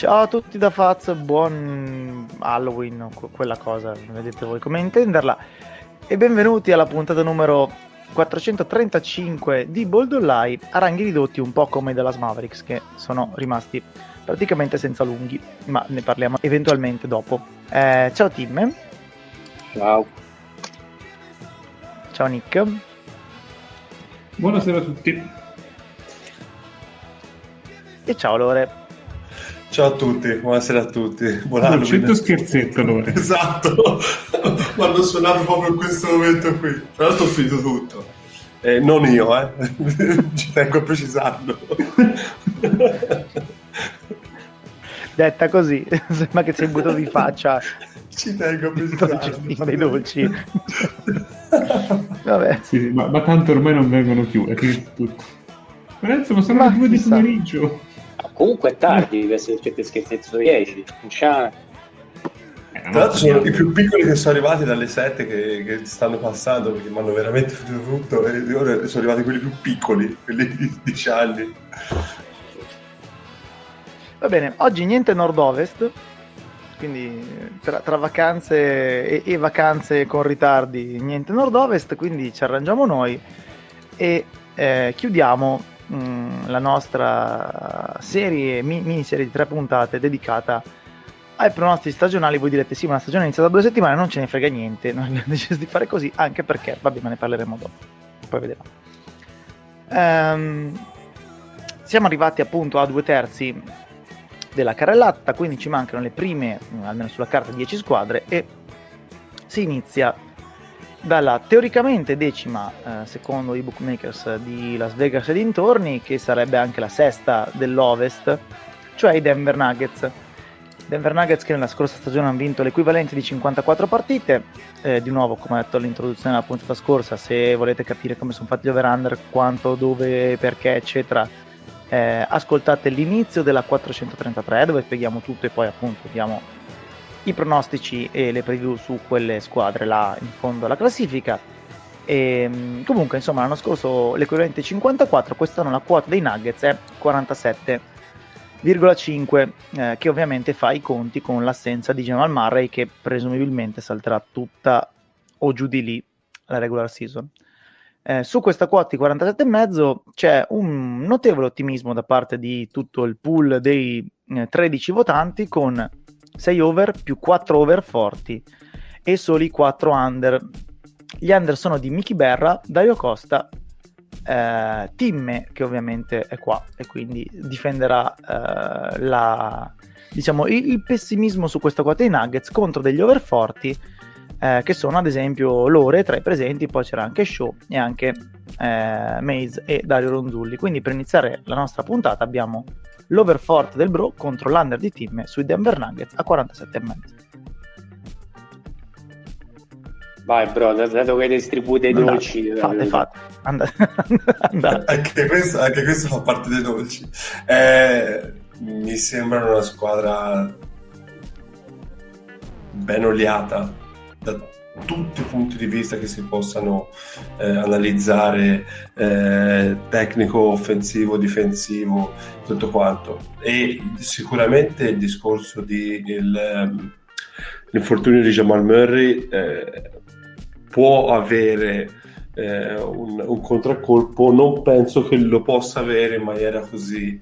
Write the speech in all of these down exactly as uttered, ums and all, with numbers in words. Ciao a tutti da Faz, buon Halloween, quella cosa, vedete voi come intenderla. E benvenuti alla puntata numero quattrocentotrentacinque di Bold Online, a ranghi ridotti un po' come Dallas Mavericks, che sono rimasti praticamente senza lunghi, ma ne parliamo eventualmente dopo. Eh, ciao Tim. Ciao. Ciao Nick. Buonasera a tutti. E ciao Lore. Ciao a tutti, buonasera a tutti. Buon Halloween. Dolcetto scherzetto, Lore. Esatto, quando suonavo proprio in questo momento qui. Tra l'altro ho finito tutto. Eh, non io, eh. Ci tengo a precisarlo. Detta così, sembra che sei buttato di faccia. Ci tengo a precisarlo. Dei dolci. Vabbè. Sì, ma, ma tanto ormai non vengono più, è finito tutto. Lorenzo, ma sono le due di pomeriggio. Comunque è tardi per essere certi scherzetti, sono dieci. Tra l'altro sono i più piccoli che sono arrivati dalle sette che, che stanno passando, perché mi hanno veramente finito tutto, e ora sono arrivati quelli più piccoli, quelli di dieci anni. Va bene, oggi niente nord-ovest, quindi tra, tra vacanze e, e vacanze con ritardi niente nord-ovest, quindi ci arrangiamo noi e eh, chiudiamo la nostra serie, miniserie di tre puntate dedicata ai pronostici stagionali. Voi direte sì, ma la stagione è iniziata da due settimane, non ce ne frega niente, noi abbiamo deciso di fare così, anche perché, vabbè, ma ne parleremo dopo, poi vedremo. Ehm, siamo arrivati appunto a due terzi della carrellata, quindi ci mancano le prime, almeno sulla carta, dieci squadre, e si inizia dalla teoricamente decima, eh, secondo i bookmakers, di Las Vegas e dintorni, che sarebbe anche la sesta dell'Ovest, cioè i Denver Nuggets. Denver Nuggets che nella scorsa stagione hanno vinto l'equivalente di cinquantaquattro partite, eh, di nuovo, come ho detto all'introduzione della puntata scorsa, se volete capire come sono fatti gli over-under, quanto, dove, perché, eccetera, eh, ascoltate l'inizio della quattrocentotrentatré, dove spieghiamo tutto e poi appunto diamo i pronostici e le preview su quelle squadre là in fondo alla classifica. E comunque, insomma, l'anno scorso l'equivalente cinquantaquattro, quest'anno la quota dei Nuggets è quarantasette virgola cinque, eh, che ovviamente fa i conti con l'assenza di Jamal Murray, che presumibilmente salterà tutta o giù di lì la regular season. Eh, su questa quota di quarantasette virgola cinque c'è un notevole ottimismo da parte di tutto il pool dei eh, tredici votanti, con sei over più quattro over forti e soli quattro under. Gli under sono di Michi Berra, Dario Costa, eh, Timme, che ovviamente è qua e quindi difenderà eh, la, diciamo, il, il pessimismo su questa quota dei Nuggets, contro degli over forti eh, che sono ad esempio Lore tra i presenti, poi c'era anche Shaw e anche eh, Maze e Dario Ronzulli. Quindi per iniziare la nostra puntata abbiamo l'overforte del Bro contro l'under di Timme sui Denver Nuggets a quarantasette virgola cinque. Vai Bro, dato che distribuite i dolci, fate, fate. And- And- anche, questo, anche questo fa parte dei dolci. Eh, mi sembra una squadra ben oliata da tutti i punti di vista che si possano eh, analizzare, eh, tecnico, offensivo, difensivo, tutto quanto. E sicuramente il discorso di il, um, l'infortunio di Jamal Murray eh, può avere eh, un, un contraccolpo, non penso che lo possa avere in maniera così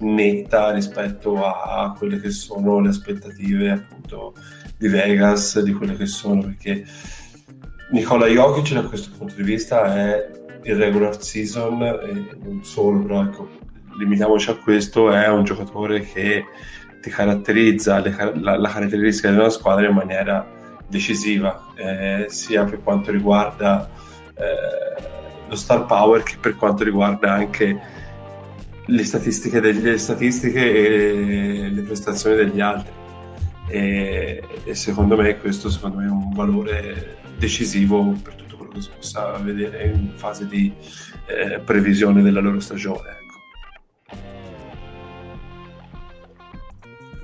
netta rispetto a quelle che sono le aspettative appunto di Vegas, di quelle che sono, perché Nicola Jokic da questo punto di vista è il regular season e non solo, però ecco, limitiamoci a questo, è un giocatore che ti caratterizza le, la, la caratteristica della squadra in maniera decisiva, eh, sia per quanto riguarda eh, lo star power che per quanto riguarda anche le statistiche delle statistiche e le prestazioni degli altri, e, e secondo me questo secondo me è un valore decisivo per tutto quello che si possa vedere in fase di eh, previsione della loro stagione, ecco.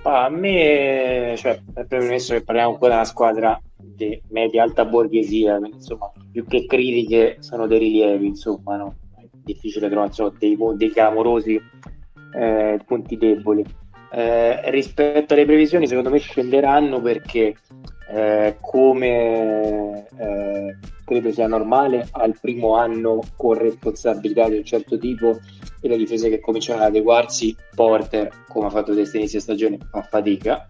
Ah, a me, cioè, è premesso che parliamo ancora di una squadra di media alta borghesia, insomma, più che critiche sono dei rilievi, insomma, no? Difficile trovare, insomma, dei punti clamorosi, eh, punti deboli. Eh, rispetto alle previsioni, secondo me scenderanno perché eh, come eh, credo sia normale, al primo anno con responsabilità di un certo tipo e le difese che cominciano ad adeguarsi, Porter, come ha fatto desde inizio stagione, fa fatica,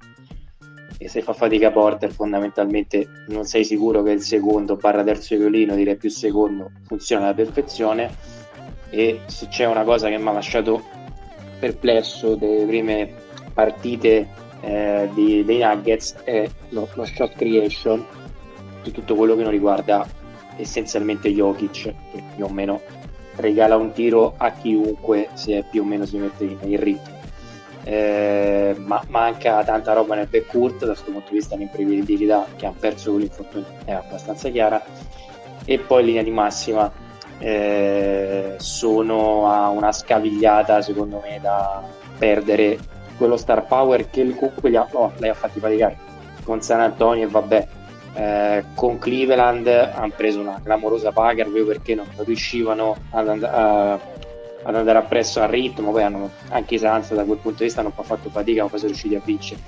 e se fa fatica Porter fondamentalmente non sei sicuro che il secondo barra terzo violino, direi più secondo, funziona alla perfezione. E se c'è una cosa che mi ha lasciato perplesso delle prime partite eh, di, dei Nuggets è lo, lo shot creation di tutto quello che non riguarda essenzialmente Jokic, che più o meno regala un tiro a chiunque se più o meno si mette in ritmo. Eh, ma manca tanta roba nel backcourt, da questo punto di vista l'imprevedibilità che ha perso con l'infortunio è abbastanza chiara, e poi in linea di massima eh, sono a una scavigliata secondo me da perdere quello star power che comunque li ha, oh, li ha fatti faticare con San Antonio, e vabbè eh, con Cleveland hanno preso una clamorosa paga proprio perché non riuscivano ad andare ad andare appresso al ritmo. Poi hanno, anche i Suns da quel punto di vista hanno fatto fatica, ma poi sono riusciti a vincere.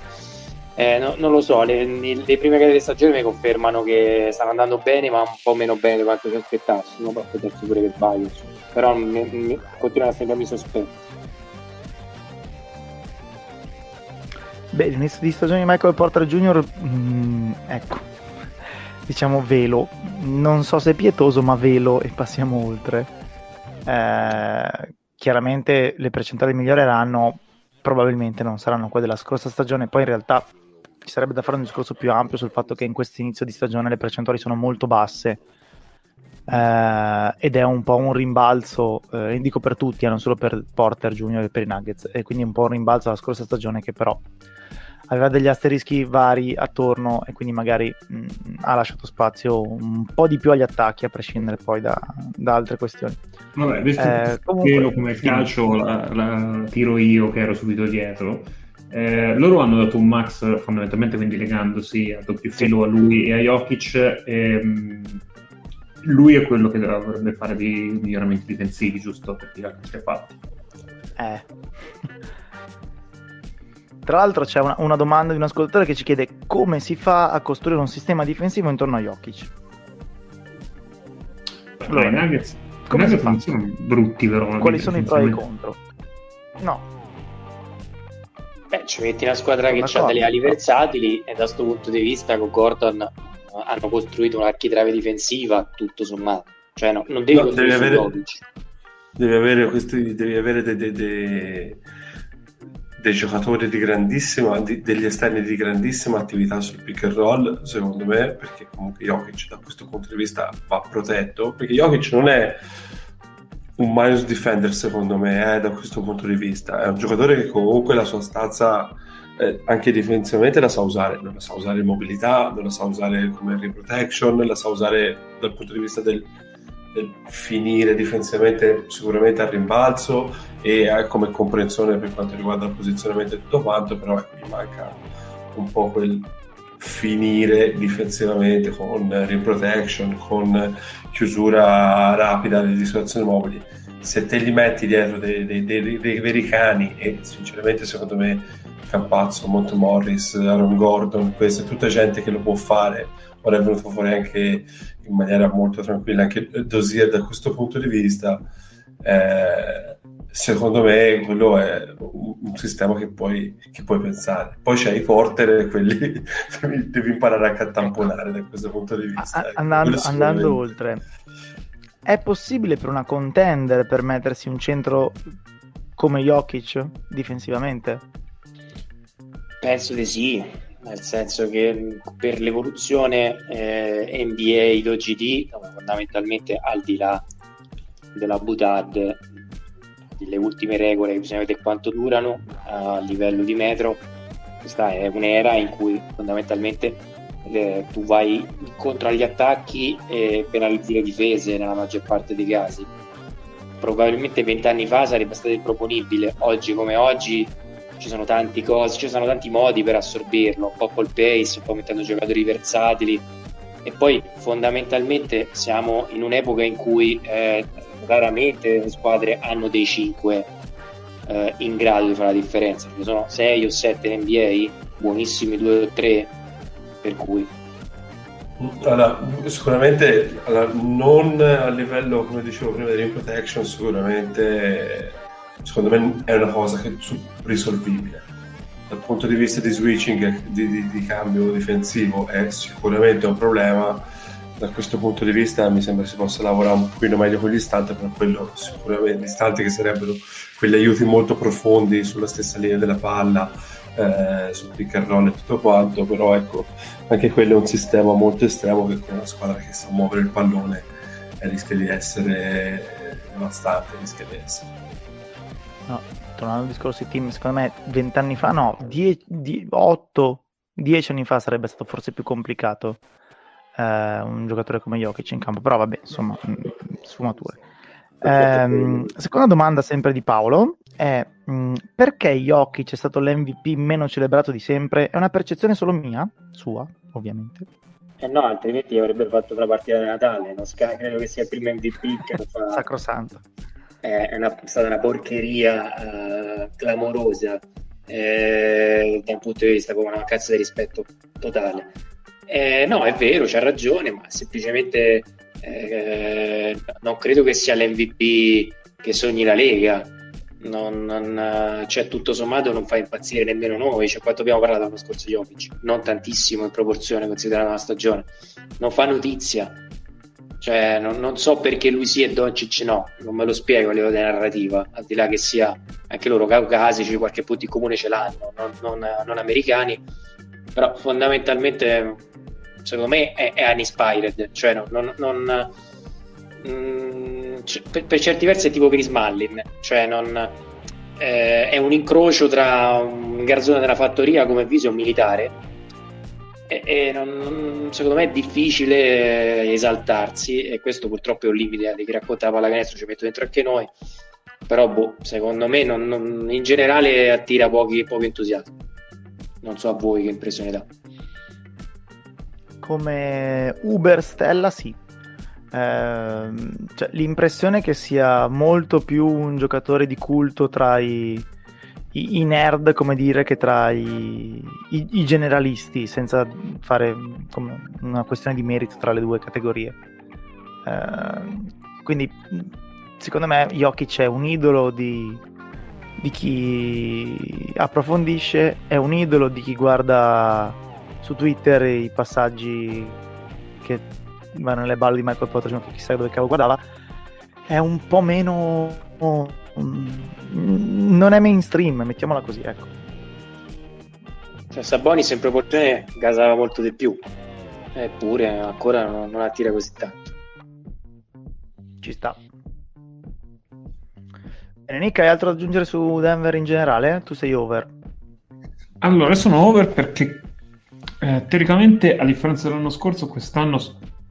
Eh, no, non lo so, le, le prime gare di stagione mi confermano che stanno andando bene, ma un po' meno bene di quanto ci aspettassimo, per potersi pure che sbaglio, però mi, mi, continuano a sembrarmi sospetti. Beh, l'inizio di stagione di Michael Porter Junior, mh, ecco, diciamo velo, non so se è pietoso, ma velo, e passiamo oltre. Eh, chiaramente le percentuali miglioreranno, probabilmente non saranno quelle della scorsa stagione. Poi in realtà ci sarebbe da fare un discorso più ampio sul fatto che in questo inizio di stagione le percentuali sono molto basse, eh, ed è un po' un rimbalzo, eh, dico per tutti, eh, non solo per Porter Junior e per i Nuggets, e quindi un po' un rimbalzo alla scorsa stagione che però aveva degli asterischi vari attorno, e quindi magari mh, ha lasciato spazio un po' di più agli attacchi, a prescindere poi da, da altre questioni. Vabbè, visto eh, comunque, come il calcio la, la tiro io che ero subito dietro, eh, loro hanno dato un max fondamentalmente, quindi legandosi a doppio filo a lui e a Jokic, ehm, lui è quello che dovrebbe fare dei miglioramenti difensivi, giusto? Per tirare i tre fatti. Eh... Tra l'altro c'è una, una domanda di un ascoltatore che ci chiede come si fa a costruire un sistema difensivo intorno a Jokic. Allora, i Nuggets non sono brutti, però. Quali sono i pro e i contro? No. Beh, ci metti una squadra che ha delle ali versatili, e da questo punto di vista con Gordon hanno costruito un'architrave difensiva, tutto sommato. Cioè, no, non devi no, costruire devi avere, Jokic. Devi avere questi, devi avere dei... De, de... dei giocatori di grandissima di, degli esterni di grandissima attività sul pick and roll, secondo me, perché comunque Jokic da questo punto di vista va protetto, perché Jokic non è un minus defender, secondo me, eh, da questo punto di vista è un giocatore che comunque la sua stazza eh, anche difensivamente la sa usare, non la sa usare in mobilità, non la sa usare come rim protection, la sa usare dal punto di vista del finire difensivamente sicuramente al rimbalzo e come comprensione per quanto riguarda il posizionamento e tutto quanto, però ecco, gli manca un po' quel finire difensivamente con rim protection, con chiusura rapida delle situazioni mobili. Se te li metti dietro dei, dei, dei, dei veri cani, e sinceramente secondo me Campazzo, Montemorris, Aaron Gordon, questa è tutta gente che lo può fare. Ora è venuto fuori anche in maniera molto tranquilla anche Dozier da questo punto di vista. Eh, secondo me quello è un sistema che puoi, che puoi pensare. Poi c'è i Porter e quelli devi imparare anche a tamponare da questo punto di vista. A- andando, andando oltre, è possibile per una contender permettersi un centro come Jokic difensivamente? Penso di sì. Nel senso che per l'evoluzione eh, N B A d'oggi, fondamentalmente al di là della butad, delle ultime regole che bisogna vedere quanto durano a livello di metro, questa è un'era in cui fondamentalmente eh, tu vai incontro agli attacchi e penalizzi le difese nella maggior parte dei casi. Probabilmente vent'anni fa sarebbe stato improponibile, oggi come oggi ci sono tanti cose, ci sono tanti modi per assorbirlo, un po' col pace, un po' mettendo giocatori versatili, e poi fondamentalmente siamo in un'epoca in cui eh, raramente le squadre hanno dei cinque eh, in grado di fare la differenza. Ci sono sei o sette in N B A, buonissimi due o tre, per cui allora, sicuramente allora, non a livello, come dicevo prima, di rim protection, sicuramente secondo me è una cosa che risolvibile. Dal punto di vista di switching, di, di, di cambio difensivo, è sicuramente un problema. Da questo punto di vista mi sembra si possa lavorare un pochino meglio con gli istanti, però quello sicuramente, gli istanti che sarebbero quegli aiuti molto profondi sulla stessa linea della palla, eh, sul pick and roll e tutto quanto, però ecco, anche quello è un sistema molto estremo che con una squadra che sa muovere il pallone eh, rischia di essere devastante, rischia di essere. No, tornando al discorso di team, secondo me vent'anni fa, no, die- die- otto, dieci anni fa sarebbe stato forse più complicato Uh, un giocatore come Jokic in campo, però vabbè, insomma, sfumature. Um, seconda domanda sempre di Paolo è um, perché Jokic è stato l'M V P meno celebrato di sempre? È una percezione solo mia, sua, ovviamente. Eh no, altrimenti avrebbero fatto la partita di Natale, no? Sky, credo che sia il primo M V P che fa... Sacrosanto. È, una, è stata una porcheria uh, clamorosa eh, da un punto di vista, come una mancanza di rispetto totale. Eh, no, è vero, c'ha ragione, ma semplicemente eh, non credo che sia l'M V P che sogni la Lega, non, non, cioè, tutto sommato non fa impazzire nemmeno noi, cioè, quanto abbiamo parlato l'anno scorso di Jokic, non tantissimo in proporzione considerata la stagione, non fa notizia, cioè, non, non so perché lui sì e Doncic no, non me lo spiego a livello di narrativa, al di là che sia anche loro caucasici, qualche punto in comune ce l'hanno, non, non, non americani, però fondamentalmente... secondo me è, è uninspired, cioè no, non, non mh, c- per, per certi versi è tipo Chris Mullin, cioè non, eh, è un incrocio tra un garzone della fattoria come viso militare e, e non, secondo me è difficile esaltarsi, e questo purtroppo è un limite di chi racconta la pallacanestro, ci metto dentro anche noi, però boh, secondo me non, non, in generale attira pochi, pochi entusiasmi, non so a voi che impressione dà. Come Uber Stella, sì. Eh, cioè, l'impressione che sia molto più un giocatore di culto tra i, i, i nerd, come dire, che tra i, i, i generalisti, senza fare come una questione di merito tra le due categorie. Eh, quindi, secondo me, Jokic è un idolo di, di chi approfondisce, è un idolo di chi guarda... su Twitter i passaggi che vanno nelle balle di Michael Porter Junior, che chissà dove cavolo guardava, è un po' meno, non è mainstream, mettiamola così, ecco. Cioè, Sabonis sempre proporzione gasava molto di più, eppure ancora non, non attira così tanto. Ci sta. Bene, Nick, hai altro da aggiungere su Denver in generale? Tu sei over? Allora, sono over perché Eh, teoricamente, a differenza dell'anno scorso, quest'anno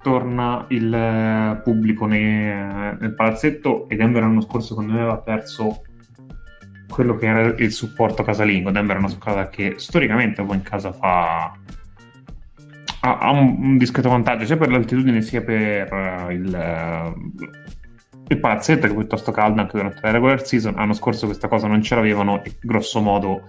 torna il eh, pubblico nei, nel palazzetto, e Denver l'anno scorso secondo me aveva perso quello che era il supporto casalingo. Denver è una squadra che storicamente poi in casa fa ha, ha un, un discreto vantaggio sia per l'altitudine sia per uh, il, uh, il palazzetto, che è piuttosto caldo anche durante la regular season. L'anno scorso questa cosa non ce l'avevano e grosso modo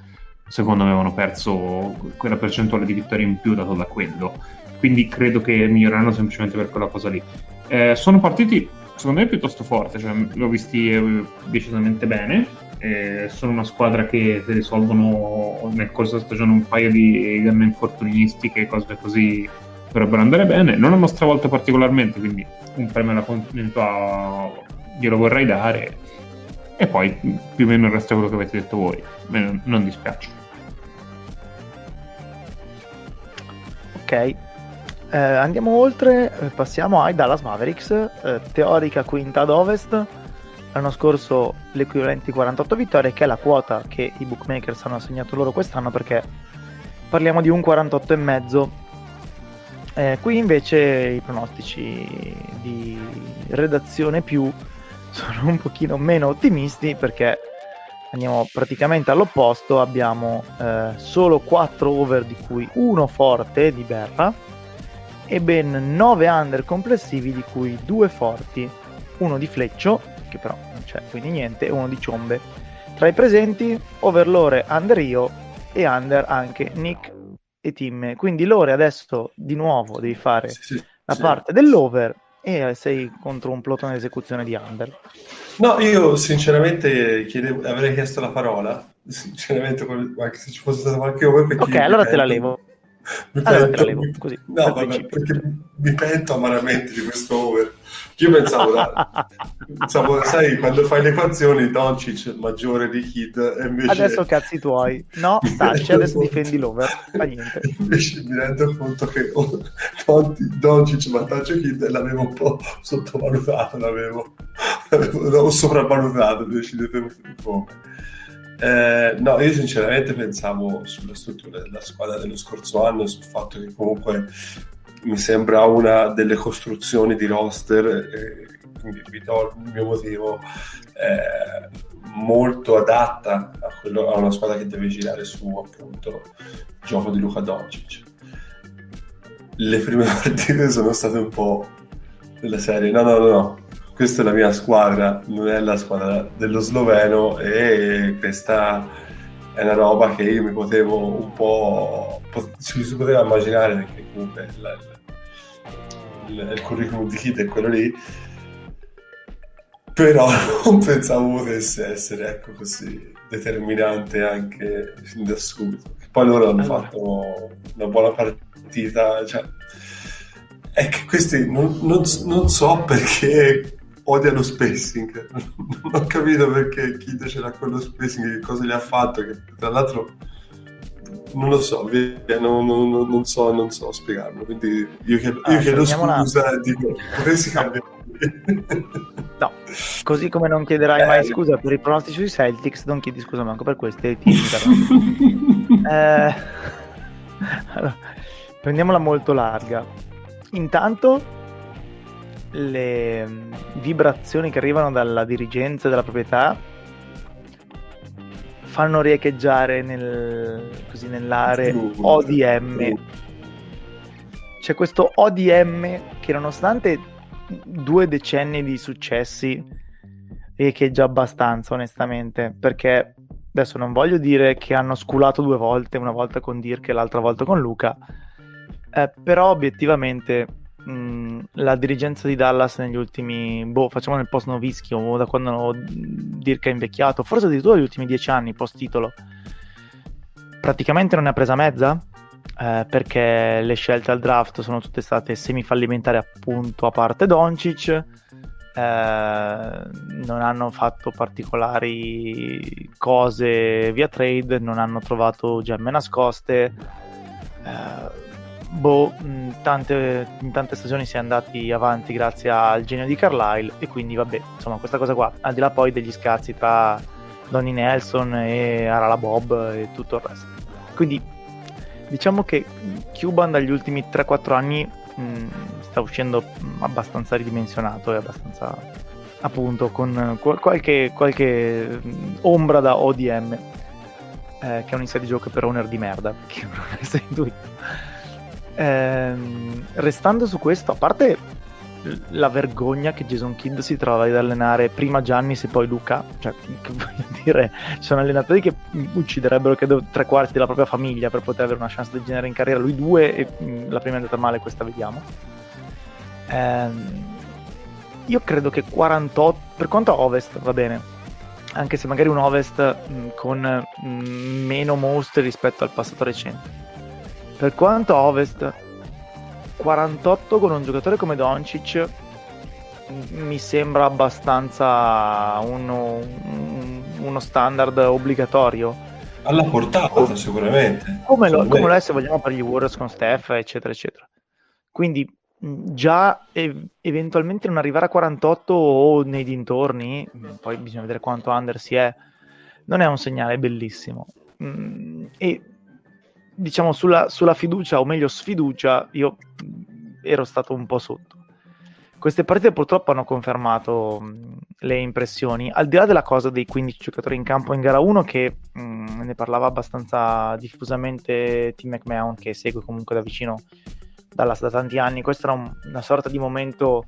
secondo me avevano perso quella percentuale di vittorie in più dato da quello, quindi credo che miglioreranno semplicemente per quella cosa lì. Eh, sono partiti secondo me piuttosto forte, cioè li ho visti decisamente bene, eh, sono una squadra che si risolvono nel corso della stagione un paio di gambe infortunistiche, cose così dovrebbero andare bene, non hanno stravolto particolarmente, quindi un premio alla continuità glielo vorrei dare, e poi più o meno il resto è quello che avete detto voi, non, non dispiace. Ok, eh, andiamo oltre, passiamo ai Dallas Mavericks, eh, teorica quinta ad ovest, l'anno scorso l'equivalente di quarantotto vittorie, che è la quota che i bookmakers hanno assegnato loro quest'anno, perché parliamo di un quarantotto e mezzo. Eh, qui invece i pronostici di redazione più sono un pochino meno ottimisti, perché andiamo praticamente all'opposto, abbiamo eh, solo quattro over, di cui uno forte di Berra, e ben nove under complessivi, di cui due forti, uno di Fleccio, che però non c'è quindi niente, e uno di Ciombe. Tra i presenti overlore under io e under anche Nick e Tim. Quindi l'ore adesso di nuovo devi fare sì, sì, la sì. parte dell'over e sei contro un plotone di esecuzione di under. No, io sinceramente chiedevo, avrei chiesto la parola, sinceramente, anche se ci fosse stato qualche over. Ok, allora te la levo. Mi allora pento, te la levo mi... così. No, vabbè, perché mi pento amaramente di questo over. Io pensavo, da... pensavo sai, quando fai le equazioni Doncic è maggiore di Kidd e invece... Adesso cazzi tuoi. No, tacci, adesso conto... difendi l'over. Fa niente. Invece mi rendo conto che Doncic ma taccio Kidd l'avevo un po' sottovalutato, l'avevo, l'avevo sopravvalutato, decidete un po'. Eh, no, io sinceramente pensavo sulla struttura della squadra dello scorso anno, sul fatto che comunque mi sembra una delle costruzioni di roster, eh, quindi vi do il mio motivo, eh, molto adatta a, quello, a una squadra che deve girare su appunto il gioco di Luka Doncic. Le prime partite sono state un po' della serie no no no no questa è la mia squadra, non è la squadra dello sloveno, e questa è una roba che io mi potevo un po' ci si poteva immaginare, perché comunque il, il, il curriculum di Kidd è quello lì, però non pensavo potesse essere ecco così determinante anche fin da subito. Poi loro hanno fatto una buona partita, cioè è che questi non, non, non so perché odia lo spacing, non ho capito perché Kidd ce l'ha con lo spacing, che cosa gli ha fatto, che tra l'altro non lo so, non, non, non so non so spiegarlo, quindi io chiedo, ah, io chiedo scusa e dico potresti cambiare. No, così come non chiederai eh, mai scusa per i pronostici sui Celtics, non chiedi scusa manco per queste team, eh, allora, prendiamola molto larga. Intanto le vibrazioni che arrivano dalla dirigenza della proprietà fanno riecheggiare nel, così nell'area O D M. C'è questo O D M che nonostante due decenni di successi riecheggia abbastanza, onestamente, perché adesso non voglio dire che hanno sculato due volte, una volta con Dirk e l'altra volta con Luca, eh, però obiettivamente la dirigenza di Dallas negli ultimi, boh, facciamo nel post Nowitzki, da quando Dirk è invecchiato, forse addirittura negli ultimi dieci anni post titolo, praticamente non ne ha presa mezza, eh, perché le scelte al draft sono tutte state semifallimentari, appunto, a parte Doncic, eh, non hanno fatto particolari cose via trade, non hanno trovato gemme nascoste, eh, boh, in tante, in tante stagioni si è andati avanti grazie al genio di Carlisle, e quindi vabbè, insomma, questa cosa qua, al di là poi degli scazzi tra Donnie Nelson e Arala Bob e tutto il resto, quindi diciamo che Cuban dagli ultimi tre quattro anni mh, sta uscendo abbastanza ridimensionato e abbastanza, appunto, con qualche, qualche ombra da O D M, eh, che è un insieme di gioco per owner di merda che non è seguito. Eh, restando su questo, a parte la vergogna che Jason Kidd si trova ad allenare prima Giannis e poi Luca, cioè, che voglio dire, ci sono allenatori che ucciderebbero credo tre quarti della propria famiglia per poter avere una chance del genere in carriera, lui due, e la prima è andata male, questa vediamo. Eh, io credo che quarantotto per quanto a Ovest va bene, anche se magari un Ovest mh, con mh, meno mostri rispetto al passato recente. Per quanto a Ovest, quarantotto con un giocatore come Doncic mi sembra abbastanza uno, uno standard obbligatorio. Alla portata, oh, sicuramente. Come lo, come lo è, se vogliamo, per gli Warriors con Steph, eccetera, eccetera. Quindi già ev- eventualmente non arrivare a quarantotto o nei dintorni, poi bisogna vedere quanto under si è, non è un segnale bellissimo. Mm, e... diciamo sulla, sulla fiducia, o meglio sfiducia, io ero stato un po' sotto. Queste partite purtroppo hanno confermato mh, le impressioni, al di là della cosa dei quindici giocatori in campo in gara uno, che mh, ne parlava abbastanza diffusamente Tim McMahon, che segue comunque da vicino Dallas da tanti anni. Questo era un, una sorta di momento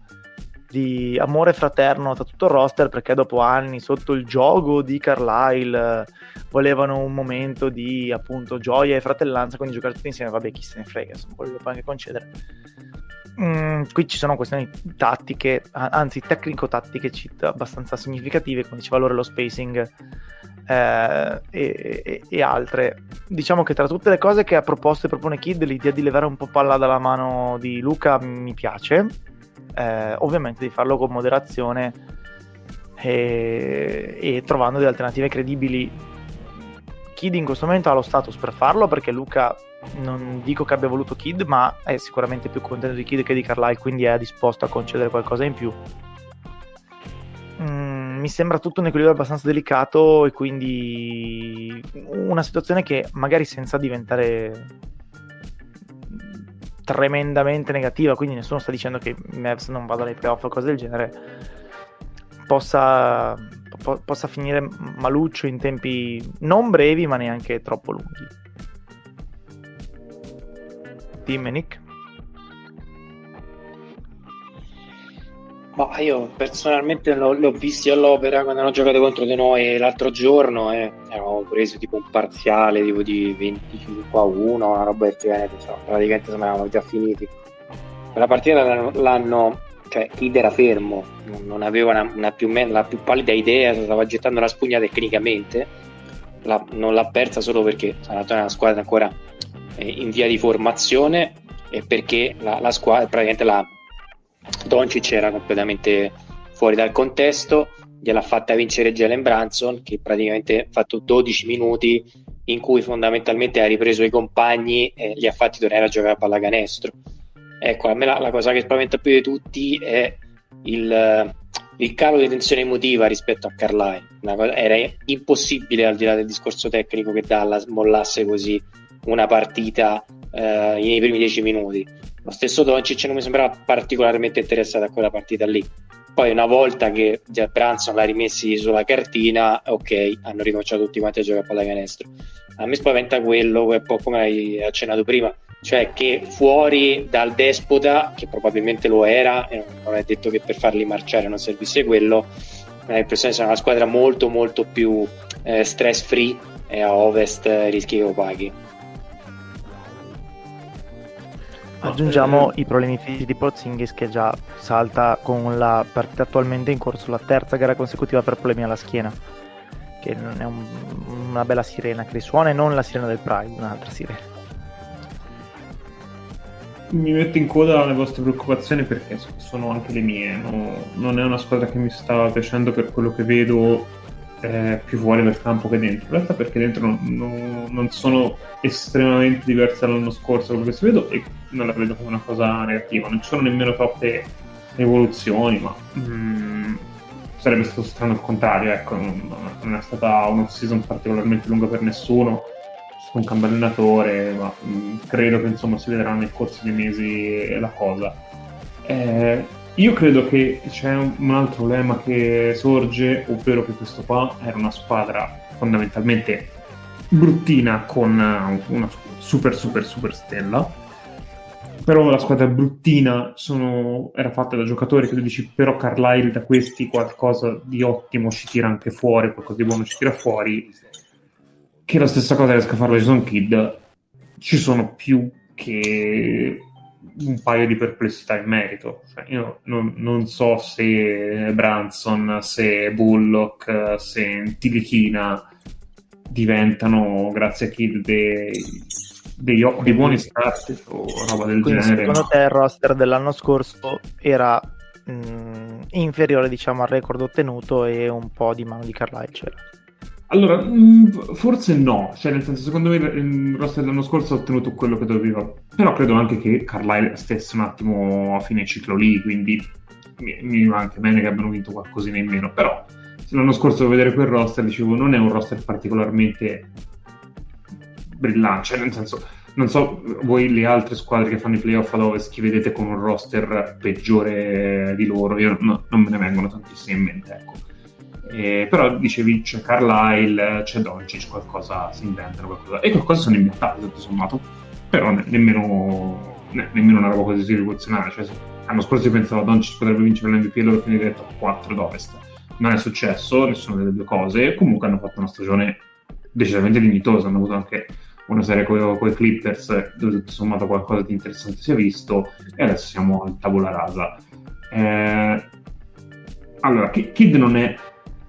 di amore fraterno tra tutto il roster, perché dopo anni sotto il giogo di Carlisle volevano un momento di appunto gioia e fratellanza, quindi giocare tutti insieme, vabbè, chi se ne frega, quello lo puoi anche concedere. Mm, qui ci sono questioni tattiche, anzi tecnico-tattiche abbastanza significative, come diceva Lauri lo spacing eh, e, e, e altre. Diciamo che tra tutte le cose che ha proposto e propone Kidd, l'idea di levare un po' palla dalla mano di Luka mi piace. Eh, ovviamente di farlo con moderazione e, e trovando delle alternative credibili. Kidd in questo momento ha lo status per farlo, perché Luka, non dico che abbia voluto Kidd, ma è sicuramente più contento di Kidd che di Carlisle, quindi è disposto a concedere qualcosa in più. Mm, mi sembra tutto un equilibrio abbastanza delicato, e quindi una situazione che magari senza diventare tremendamente negativa, quindi nessuno sta dicendo che i Mavs non vadano ai playoff o cose del genere, possa, po- possa finire maluccio in tempi non brevi ma neanche troppo lunghi. Tim e Nick? Ma io personalmente l'ho, l'ho visti all'opera quando hanno giocato contro di noi l'altro giorno, e eravamo presi tipo un parziale tipo di venticinque a uno, una roba del genere, insomma, praticamente insomma, eravamo già finiti. Quella partita l'hanno, l'hanno cioè Kidd era fermo, non, non aveva una, una più men- la più pallida idea, stava gettando la spugna tecnicamente, la, non l'ha persa solo perché San Antonio è una squadra ancora eh, in via di formazione, e perché la, la squadra praticamente la Doncic era completamente fuori dal contesto, gliel'ha fatta vincere Jalen Brunson, che praticamente ha fatto dodici minuti in cui fondamentalmente ha ripreso i compagni e li ha fatti tornare a giocare a pallacanestro. Ecco, a me la, la cosa che spaventa più di tutti è il, il calo di tensione emotiva rispetto a Carlisle. Una cosa, era impossibile, al di là del discorso tecnico, che Dallas mollasse così una partita eh, nei primi dieci minuti. Lo stesso Doncic non mi sembrava particolarmente interessato a quella partita lì. Poi una volta che Brunson l'ha rimessi sulla cartina, ok, hanno ricominciato tutti quanti a giocare a pallacanestro. A me spaventa quello, un po' come hai accennato prima, cioè che fuori dal despota, che probabilmente lo era, e non è detto che per farli marciare non servisse quello, ho l'impressione che sia una squadra molto molto più eh, stress free, e a ovest eh, rischi che lo paghi. Aggiungiamo eh, i problemi fisici di Porzingis, che già salta con la partita attualmente in corso, la terza gara consecutiva per problemi alla schiena, che non è un, una bella sirena che risuona, e non la sirena del Pride, un'altra sirena. Mi metto in coda alle vostre preoccupazioni, perché sono anche le mie. No? Non è una squadra che mi sta piacendo per quello che vedo, eh, più fuori dal campo che dentro, in realtà, perché dentro non, non, non sono estremamente diverse dall'anno scorso quello che si vedo, e non la vedo come una cosa negativa. Non ci sono nemmeno troppe evoluzioni, ma mm, sarebbe stato strano il contrario, ecco. Non, non è stata una season particolarmente lunga per nessuno, con un cambio allenatore, ma mm, credo che insomma si vedrà nel corso dei mesi la cosa. Eh, io credo che c'è un altro problema che sorge, ovvero che questo qua era una squadra fondamentalmente bruttina con una super super super stella. Però la squadra bruttina sono, era fatta da giocatori che tu dici, però Carlisle da questi qualcosa di ottimo ci tira anche fuori, qualcosa di buono ci tira fuori, che la stessa cosa riesca a farlo Jason Kidd. Ci sono più che un paio di perplessità in merito, cioè, io non, non so se Brunson, se Bullock, se Tilichina diventano, grazie a Kidd, dei... Dei, dei buoni start o roba del quindi genere. Secondo te il roster dell'anno scorso era mh, inferiore, diciamo, al record ottenuto, e un po' di mano di Carlisle c'era? Allora, mh, forse no, cioè nel senso, secondo me il roster dell'anno scorso ha ottenuto quello che doveva, però credo anche che Carlisle stesse un attimo a fine ciclo lì, quindi mi, mi va anche bene che abbiano vinto qualcosina in meno. Però se l'anno scorso vedere quel roster, dicevo, non è un roster particolarmente brillante, cioè nel senso, non so voi le altre squadre che fanno i playoff ad ovest chi vedete con un roster peggiore di loro, io no, non me ne vengono tantissime in mente, ecco. E, però dicevi c'è Carlisle, c'è Doncic, qualcosa si inventano, qualcosa, e qualcosa sono inventate tutto sommato, però ne- nemmeno ne- nemmeno una roba così rivoluzionaria, cioè, l'anno scorso io pensavo Doncic potrebbe vincere l'M V P e loro finire top quattro d'Ovest, non è successo nessuna delle due cose. Comunque hanno fatto una stagione decisamente dignitosa, hanno avuto anche una serie con i Clippers dove tutto sommato qualcosa di interessante si è visto, e adesso siamo al tavola rasa. Eh, allora, Kidd non è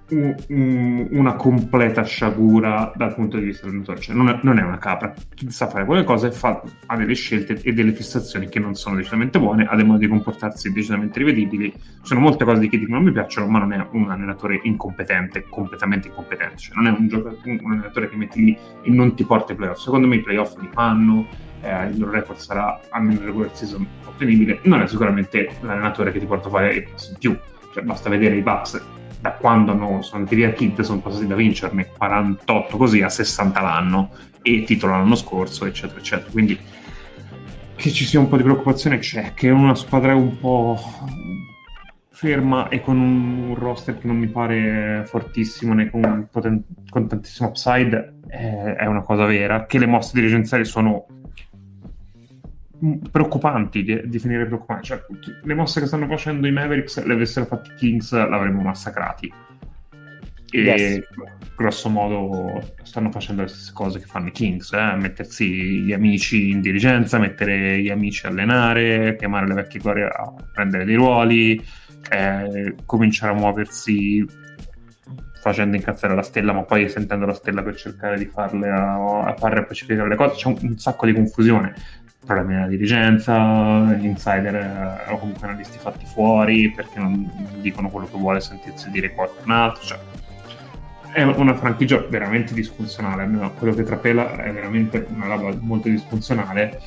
un, un, una completa sciagura dal punto di vista dell'allenatore, cioè non è, non è una capra. Kidd sa fare quelle cose, fa, ha delle scelte e delle fissazioni che non sono decisamente buone, ha dei modi di comportarsi decisamente rivedibili. Sono molte cose di Kidd che non mi piacciono, ma non è un allenatore incompetente, completamente incompetente, cioè non è un, gioco, un, un allenatore che metti lì e non ti porta ai playoff. Secondo me i playoff li fanno. Eh, il loro record sarà almeno in regular season ottenibile, non è sicuramente l'allenatore che ti porta a fare i pass in più, cioè basta vedere i Bucks da quando hanno, sono andati via Kidd, sono passati da vincerne quarantotto così a sessanta l'anno e titolo l'anno scorso, eccetera eccetera. Quindi che ci sia un po' di preoccupazione c'è, che è una squadra un po' ferma e con un roster che non mi pare fortissimo né con, poten- con tantissimo upside, eh, è una cosa vera. Che le mosse dirigenziali sono preoccupanti, di, di finire preoccupanti, cioè le mosse che stanno facendo i Mavericks, le avessero fatte i Kings l'avremmo massacrati, e yes. Grosso modo stanno facendo le stesse cose che fanno i Kings, eh? Mettersi gli amici in dirigenza, mettere gli amici a allenare, chiamare le vecchie glorie a prendere dei ruoli, eh, cominciare a muoversi facendo incazzare la stella, ma poi sentendo la stella per cercare di farle a, a far pacificare le cose. C'è un, un sacco di confusione, problemi nella dirigenza, insider o comunque analisti fatti fuori perché non dicono quello che vuole sentirsi dire qualcun altro, cioè è una franchigia veramente disfunzionale, almeno quello che trapela è veramente una roba molto disfunzionale,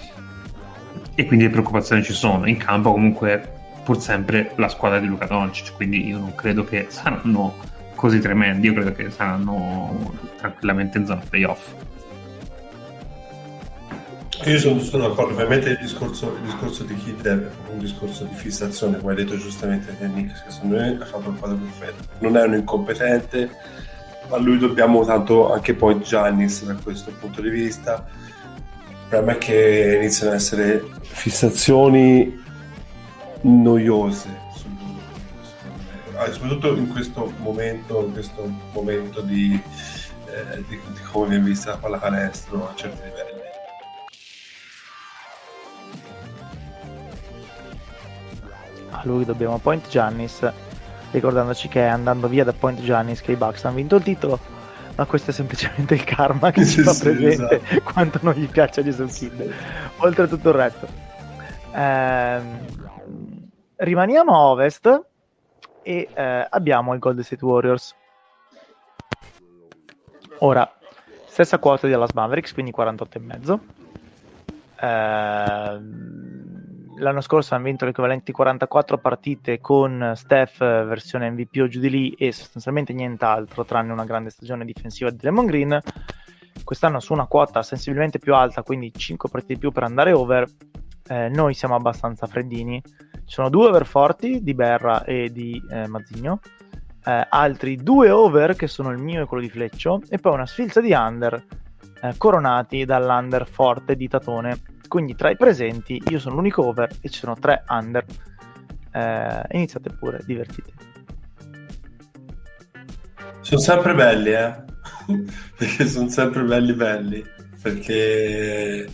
e quindi le preoccupazioni ci sono. In campo comunque pur sempre la squadra di Luka Doncic, quindi io non credo che saranno così tremendi, io credo che saranno tranquillamente in zona playoff. Io sono, sono d'accordo, ovviamente il discorso, il discorso di Kidd è un discorso di fissazione, come hai detto giustamente te Nick, che secondo me ha fatto il quadro perfetto, non è un incompetente, a lui dobbiamo tanto anche poi Giannis da questo punto di vista. Il problema è che iniziano ad essere fissazioni noiose, soprattutto, soprattutto in questo momento, in questo momento di, eh, di, di come viene vista la pallacanestro a certi livelli. A lui dobbiamo Point Giannis, ricordandoci che è andando via da Point Giannis che i Bucks hanno vinto il titolo, ma questo è semplicemente il karma che ci fa sì, presente sì, esatto. Quanto non gli piaccia Jason Kidd, oltre a tutto il resto. Ehm, rimaniamo a Ovest e eh, abbiamo i Golden State Warriors. Ora, stessa quota di Dallas Mavericks, quindi quarantotto e mezzo. Ehm, L'anno scorso hanno vinto l'equivalente di quarantaquattro partite con Steph versione M V P o giù di lì e sostanzialmente nient'altro tranne una grande stagione difensiva di Draymond Green. Quest'anno su una quota sensibilmente più alta, quindi cinque partite di più per andare over, eh, noi siamo abbastanza freddini. Ci sono due over forti di Berra e di eh, Mazzigno, eh, altri due over che sono il mio e quello di Fleccio, e poi una sfilza di under eh, coronati dall'under forte di Tatone. Quindi tra i presenti io sono l'unico over e ci sono tre under. Eh, iniziate pure, divertitevi. Sono sempre belli, eh? Perché sono sempre belli belli. Perché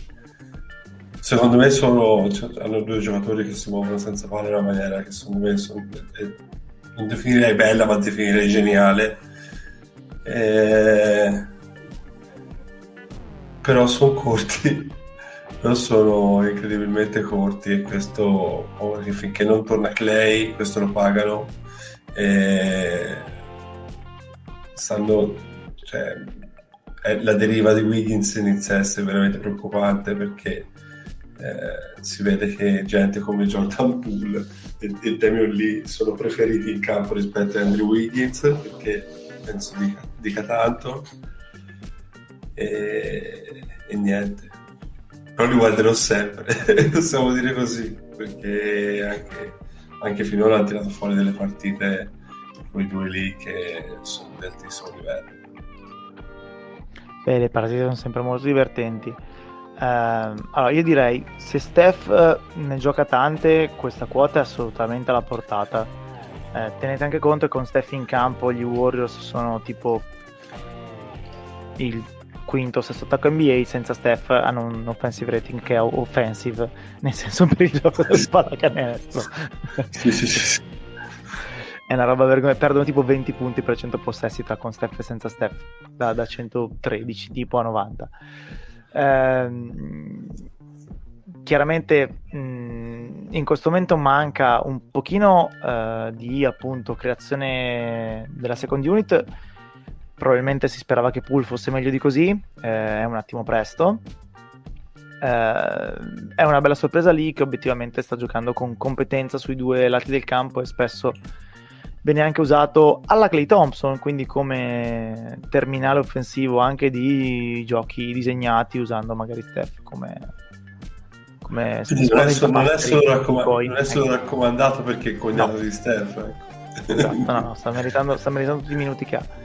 secondo me sono, cioè, hanno due giocatori che si muovono senza palla in una maniera che secondo me sono, eh, non definirei bella, ma definirei geniale. Eh, però sono corti. Non sono incredibilmente corti, e questo finché non torna Klay questo lo pagano, e stanno, cioè, la deriva di Wiggins inizia a essere veramente preoccupante, perché eh, si vede che gente come Jordan Poole e, e Damian Lee sono preferiti in campo rispetto a Andrew Wiggins, perché penso dica, dica tanto e, e niente. Però li guarderò sempre, possiamo dire così, perché anche, anche finora hanno tirato fuori delle partite quei due lì che sono di altissimo livello. Beh, le partite sono sempre molto divertenti. Ehm, allora io direi, se Steph ne gioca tante, questa quota è assolutamente alla portata. Eh, tenete anche conto che con Steph in campo gli Warriors sono tipo il quinto o sesto attacco N B A, senza Steph hanno un offensive rating che è offensive, nel senso per il gioco della pallacanestro. Sì, sì, sì. È una roba vergognosa, perdono tipo venti punti per cento possessi tra con Steph e senza Steph, da, da centotredici tipo a novanta. Ehm, chiaramente mh, in questo momento manca un pochino uh, di appunto creazione della second unit. Probabilmente si sperava che Poole fosse meglio di così, eh, è un attimo presto. Eh, è una bella sorpresa lì, che obiettivamente sta giocando con competenza sui due lati del campo e spesso viene anche usato alla Klay Thompson, quindi come terminale offensivo anche di giochi disegnati, usando magari Steph come... come non è solo raccom- eh. raccomandato perché è cognato no. di Steph. Ecco. Esatto, no, no, sta meritando, sta meritando tutti i minuti che ha.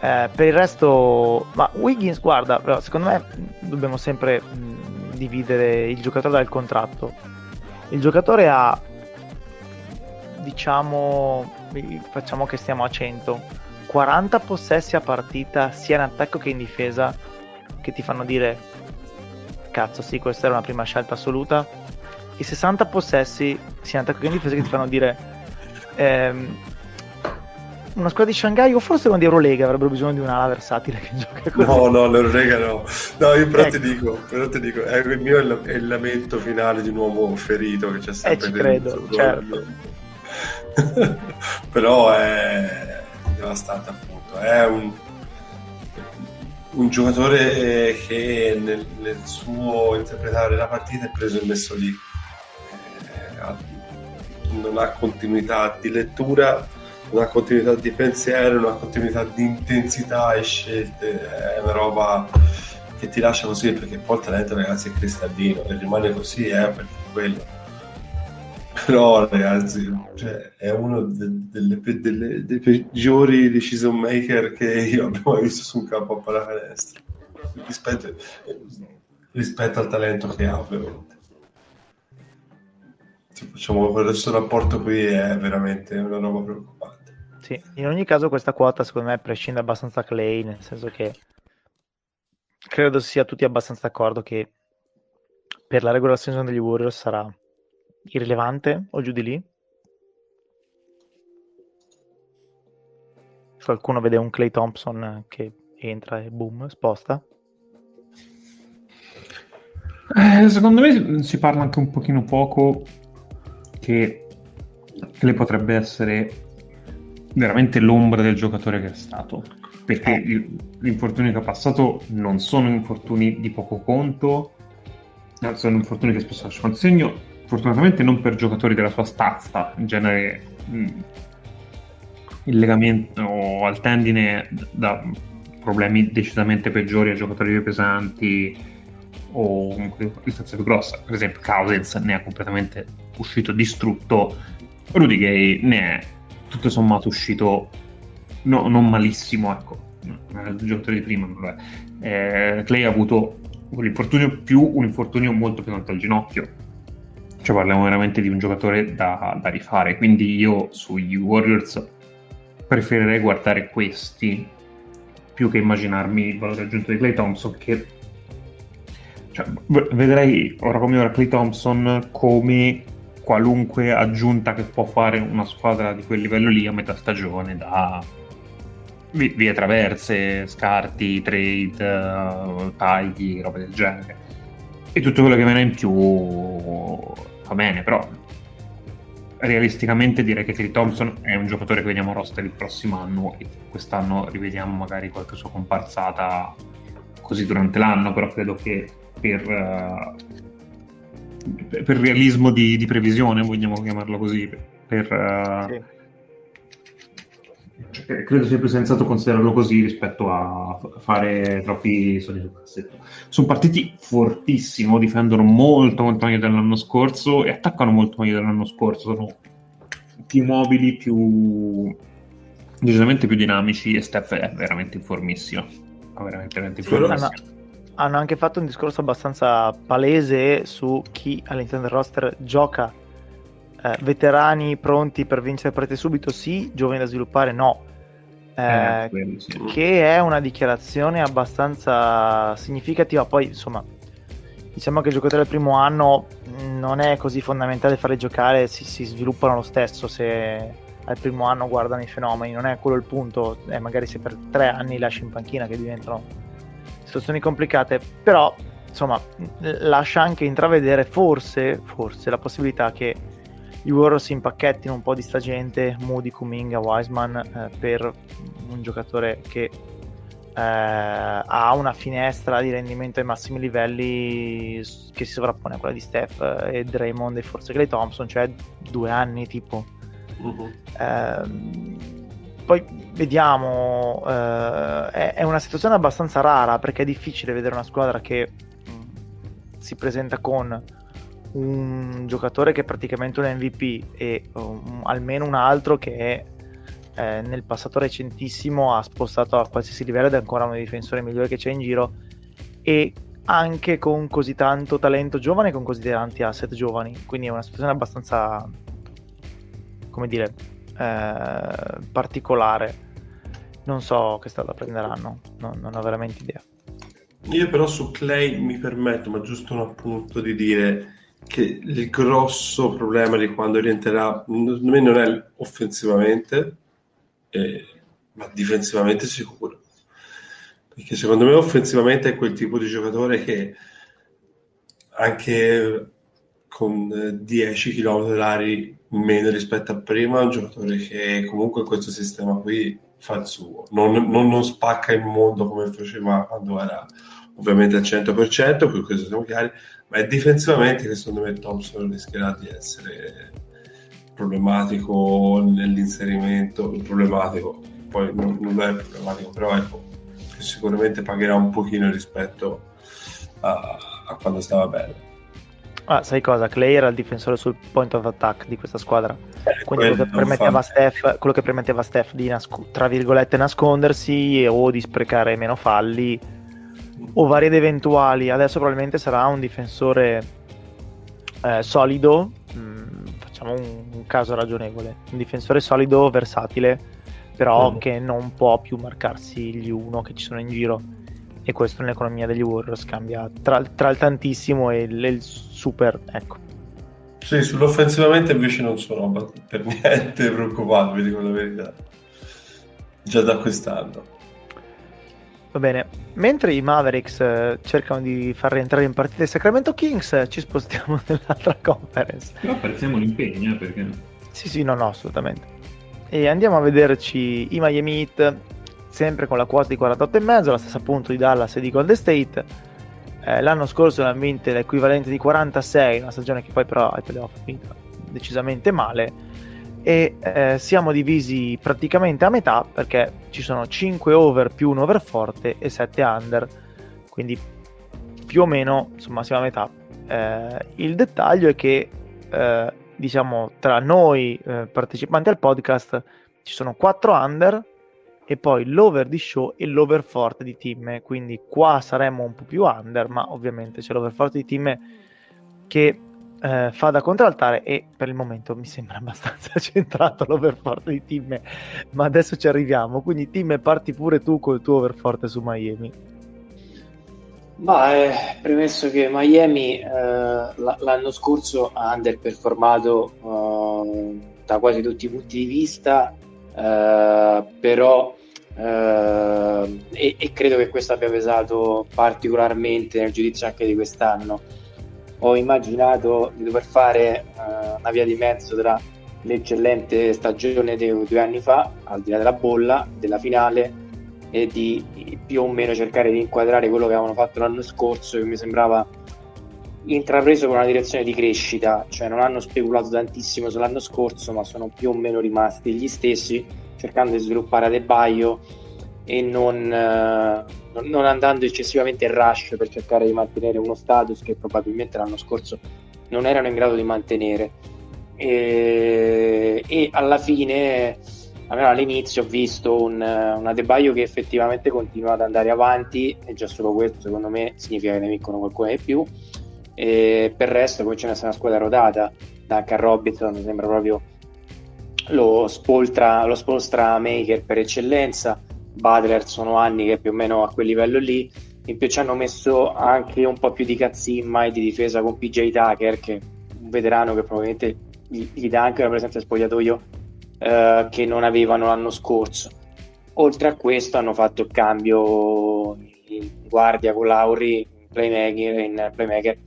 Eh, per il resto, ma Wiggins, guarda, però, secondo me dobbiamo sempre mh, dividere il giocatore dal contratto. Il giocatore ha, diciamo, facciamo che stiamo a centoquaranta possessi a partita, sia in attacco che in difesa, che ti fanno dire cazzo sì, questa era una prima scelta assoluta. I sessanta possessi sia in attacco che in difesa che ti fanno dire ehm, una squadra di Shanghai o forse una di Eurolega avrebbero bisogno di un'ala versatile che gioca così. No, no, l'Eurolega no. No, io però, ecco. ti dico, però ti dico, è il mio è il lamento finale di un uomo ferito che c'è sempre. Eh, ci credo, certo. Però è devastante, appunto. È un, un giocatore che nel, nel suo interpretare la partita è preso e messo lì. Eh, non ha continuità di lettura, una continuità di pensiero, una continuità di intensità e scelte. È una roba che ti lascia così, perché poi il talento, ragazzi, è cristallino e rimane così, eh, perché quello. Però, ragazzi, cioè, è uno de- delle pe- delle- dei peggiori decision maker che io abbia mai visto su un campo a pallacanestro rispetto, rispetto al talento che ha, ovviamente. Facciamo questo rapporto qui, è veramente una roba preoccupante. Sì, in ogni caso questa quota secondo me prescinde abbastanza Klay, nel senso che credo sia tutti abbastanza d'accordo che per la regular season degli Warriors sarà irrilevante o giù di lì. Qualcuno vede un Klay Thompson che entra e boom, sposta. Eh, secondo me si parla anche un pochino poco che lei potrebbe essere veramente l'ombra del giocatore che è stato, perché eh. l'infortunio che ha passato non sono infortuni di poco conto, sono infortuni che spesso lasciano il segno, fortunatamente non per giocatori della sua stazza. In genere mh, il legamento al tendine dà problemi decisamente peggiori a giocatori più pesanti o comunque distanza più grossa. Per esempio Cousins ne ha completamente uscito distrutto, Rudy Gay ne è tutto sommato uscito no, non malissimo, ecco, il giocatore di prima non lo è. eh, Klay ha avuto un infortunio più un infortunio molto pesante al ginocchio, cioè parliamo veramente di un giocatore da, da rifare, quindi io sugli Warriors preferirei guardare questi più che immaginarmi il valore aggiunto di Klay Thompson, che vedrei ora come ora Klay Thompson come qualunque aggiunta che può fare una squadra di quel livello lì a metà stagione, da vie traverse, scarti, trade, tagli, roba del genere, e tutto quello che viene in più fa bene. Però realisticamente direi che Klay Thompson è un giocatore che vediamo a roster il prossimo anno, e quest'anno rivediamo magari qualche sua comparsata così durante l'anno, però credo che Per, uh, per realismo di, di previsione, vogliamo chiamarlo così, per, uh, sì. cioè, credo sia più sensato considerarlo così rispetto a fare troppi soldi sul cassetto. Sono partiti fortissimo, difendono molto molto meglio dell'anno scorso e attaccano molto meglio dell'anno scorso, sono più mobili, più decisamente più dinamici, e Steph è veramente informissimo, veramente, veramente informissimo. hanno anche fatto un discorso abbastanza palese su chi all'interno del roster gioca. Eh, veterani pronti per vincere partite subito sì, giovani da sviluppare no. Eh, eh, quindi, sì. Che è una dichiarazione abbastanza significativa. Poi insomma diciamo che il giocatore del primo anno non è così fondamentale farli giocare, si, si sviluppano lo stesso se al primo anno guardano i fenomeni, non è quello il punto. Eh, magari se per tre anni lasci in panchina che diventano situazioni complicate, però insomma lascia anche intravedere forse, forse la possibilità che i Warriors si impacchettino un po' di sta gente, Moody, Kuminga, Wiseman, eh, per un giocatore che eh, ha una finestra di rendimento ai massimi livelli che si sovrappone a quella di Steph e Draymond e forse Klay Thompson, cioè due anni tipo. Uh-huh. Eh, poi vediamo, eh, è, è una situazione abbastanza rara perché è difficile vedere una squadra che mh, si presenta con un giocatore che è praticamente un M V P e um, almeno un altro che eh, nel passato recentissimo ha spostato a qualsiasi livello ed è ancora uno dei difensori migliori che c'è in giro, e anche con così tanto talento giovane, con così tanti asset giovani, quindi è una situazione abbastanza, come dire, eh, particolare. Non so che strada prenderanno, no, non ho veramente idea. Io però su Klay mi permetto, ma giusto un appunto, di dire che il grosso problema di quando rientrerà me non è offensivamente, eh, ma difensivamente sicuro, perché secondo me offensivamente è quel tipo di giocatore che anche con dieci chilometri orari meno rispetto a prima è un giocatore che comunque questo sistema qui fa il suo, non, non, non spacca il mondo come faceva quando era ovviamente al cento per cento, per questo siamo chiari, ma è difensivamente che secondo me Thompson rischierà di essere problematico nell'inserimento, problematico, poi non, non è problematico, però ecco, sicuramente pagherà un pochino rispetto a, a quando stava bene. Ah, sai cosa? Klay era il difensore sul point of attack di questa squadra, eh, quindi quello che, permetteva Steph, quello che permetteva a Steph di nasc- tra virgolette nascondersi e, o di sprecare meno falli o varie ed eventuali. Adesso probabilmente sarà un difensore eh, solido, mm, facciamo un, un caso ragionevole, un difensore solido, versatile, però mm. che non può più marcarsi gli uno che ci sono in giro. E questo nell'economia degli Warriors cambia tra, tra il tantissimo e il, il super, ecco. Sì, sull'offensivamente invece non sono per niente preoccupato, vi dico la verità, già da quest'anno. Va bene, mentre i Mavericks eh, cercano di far rientrare in partita il Sacramento Kings, eh, ci spostiamo nell'altra conference. Però apprezziamo l'impegno, perché no? Sì, sì, no, no, assolutamente. E andiamo a vederci i Miami Heat, sempre con la quota di quarantotto e mezzo, la stessa appunto di Dallas e di Golden State. Eh, l'anno scorso hanno vinto l'equivalente di quarantasei, una stagione che poi però ai playoff è finita decisamente male, e eh, siamo divisi praticamente a metà perché ci sono cinque over più un over forte e sette under, quindi più o meno insomma siamo a metà. Eh, il dettaglio è che eh, diciamo tra noi eh, partecipanti al podcast ci sono quattro under e poi l'over di show e l'over forte di team, quindi qua saremmo un po' più under, ma ovviamente c'è l'over forte di team che eh, fa da contraltare e per il momento mi sembra abbastanza centrato l'over forte di team, ma adesso ci arriviamo. Quindi team, parti pure tu col tuo over forte su Miami. Ma eh, premesso che Miami eh, l'anno scorso ha underperformato eh, da quasi tutti i punti di vista, eh, però Uh, e, e credo che questo abbia pesato particolarmente nel giudizio anche di quest'anno. Ho immaginato di dover fare uh, una via di mezzo tra l'eccellente stagione di due anni fa, al di là della bolla, della finale, e di più o meno cercare di inquadrare quello che avevano fatto l'anno scorso, che mi sembrava intrapreso con una direzione di crescita, cioè non hanno speculato tantissimo sull'anno scorso, ma sono più o meno rimasti gli stessi, cercando di sviluppare Adebayo e non, eh, non andando eccessivamente in rush per cercare di mantenere uno status che probabilmente l'anno scorso non erano in grado di mantenere, e, e alla fine Allora, all'inizio ho visto un, un Adebayo che effettivamente continua ad andare avanti, e già solo questo secondo me significa che ne vincono qualcuno di più, e per il resto poi ce ne è una squadra rodata. Duncan Robinson mi sembra proprio lo spoltra, lo spolstra maker per eccellenza. Butler sono anni che è più o meno a quel livello lì, in più ci hanno messo anche un po' più di cazzimma e di difesa con P J Tucker, che è un veterano che probabilmente gli, gli dà anche una presenza di spogliatoio eh, che non avevano l'anno scorso. Oltre a questo hanno fatto il cambio in guardia con Lauri playmaker, in playmaker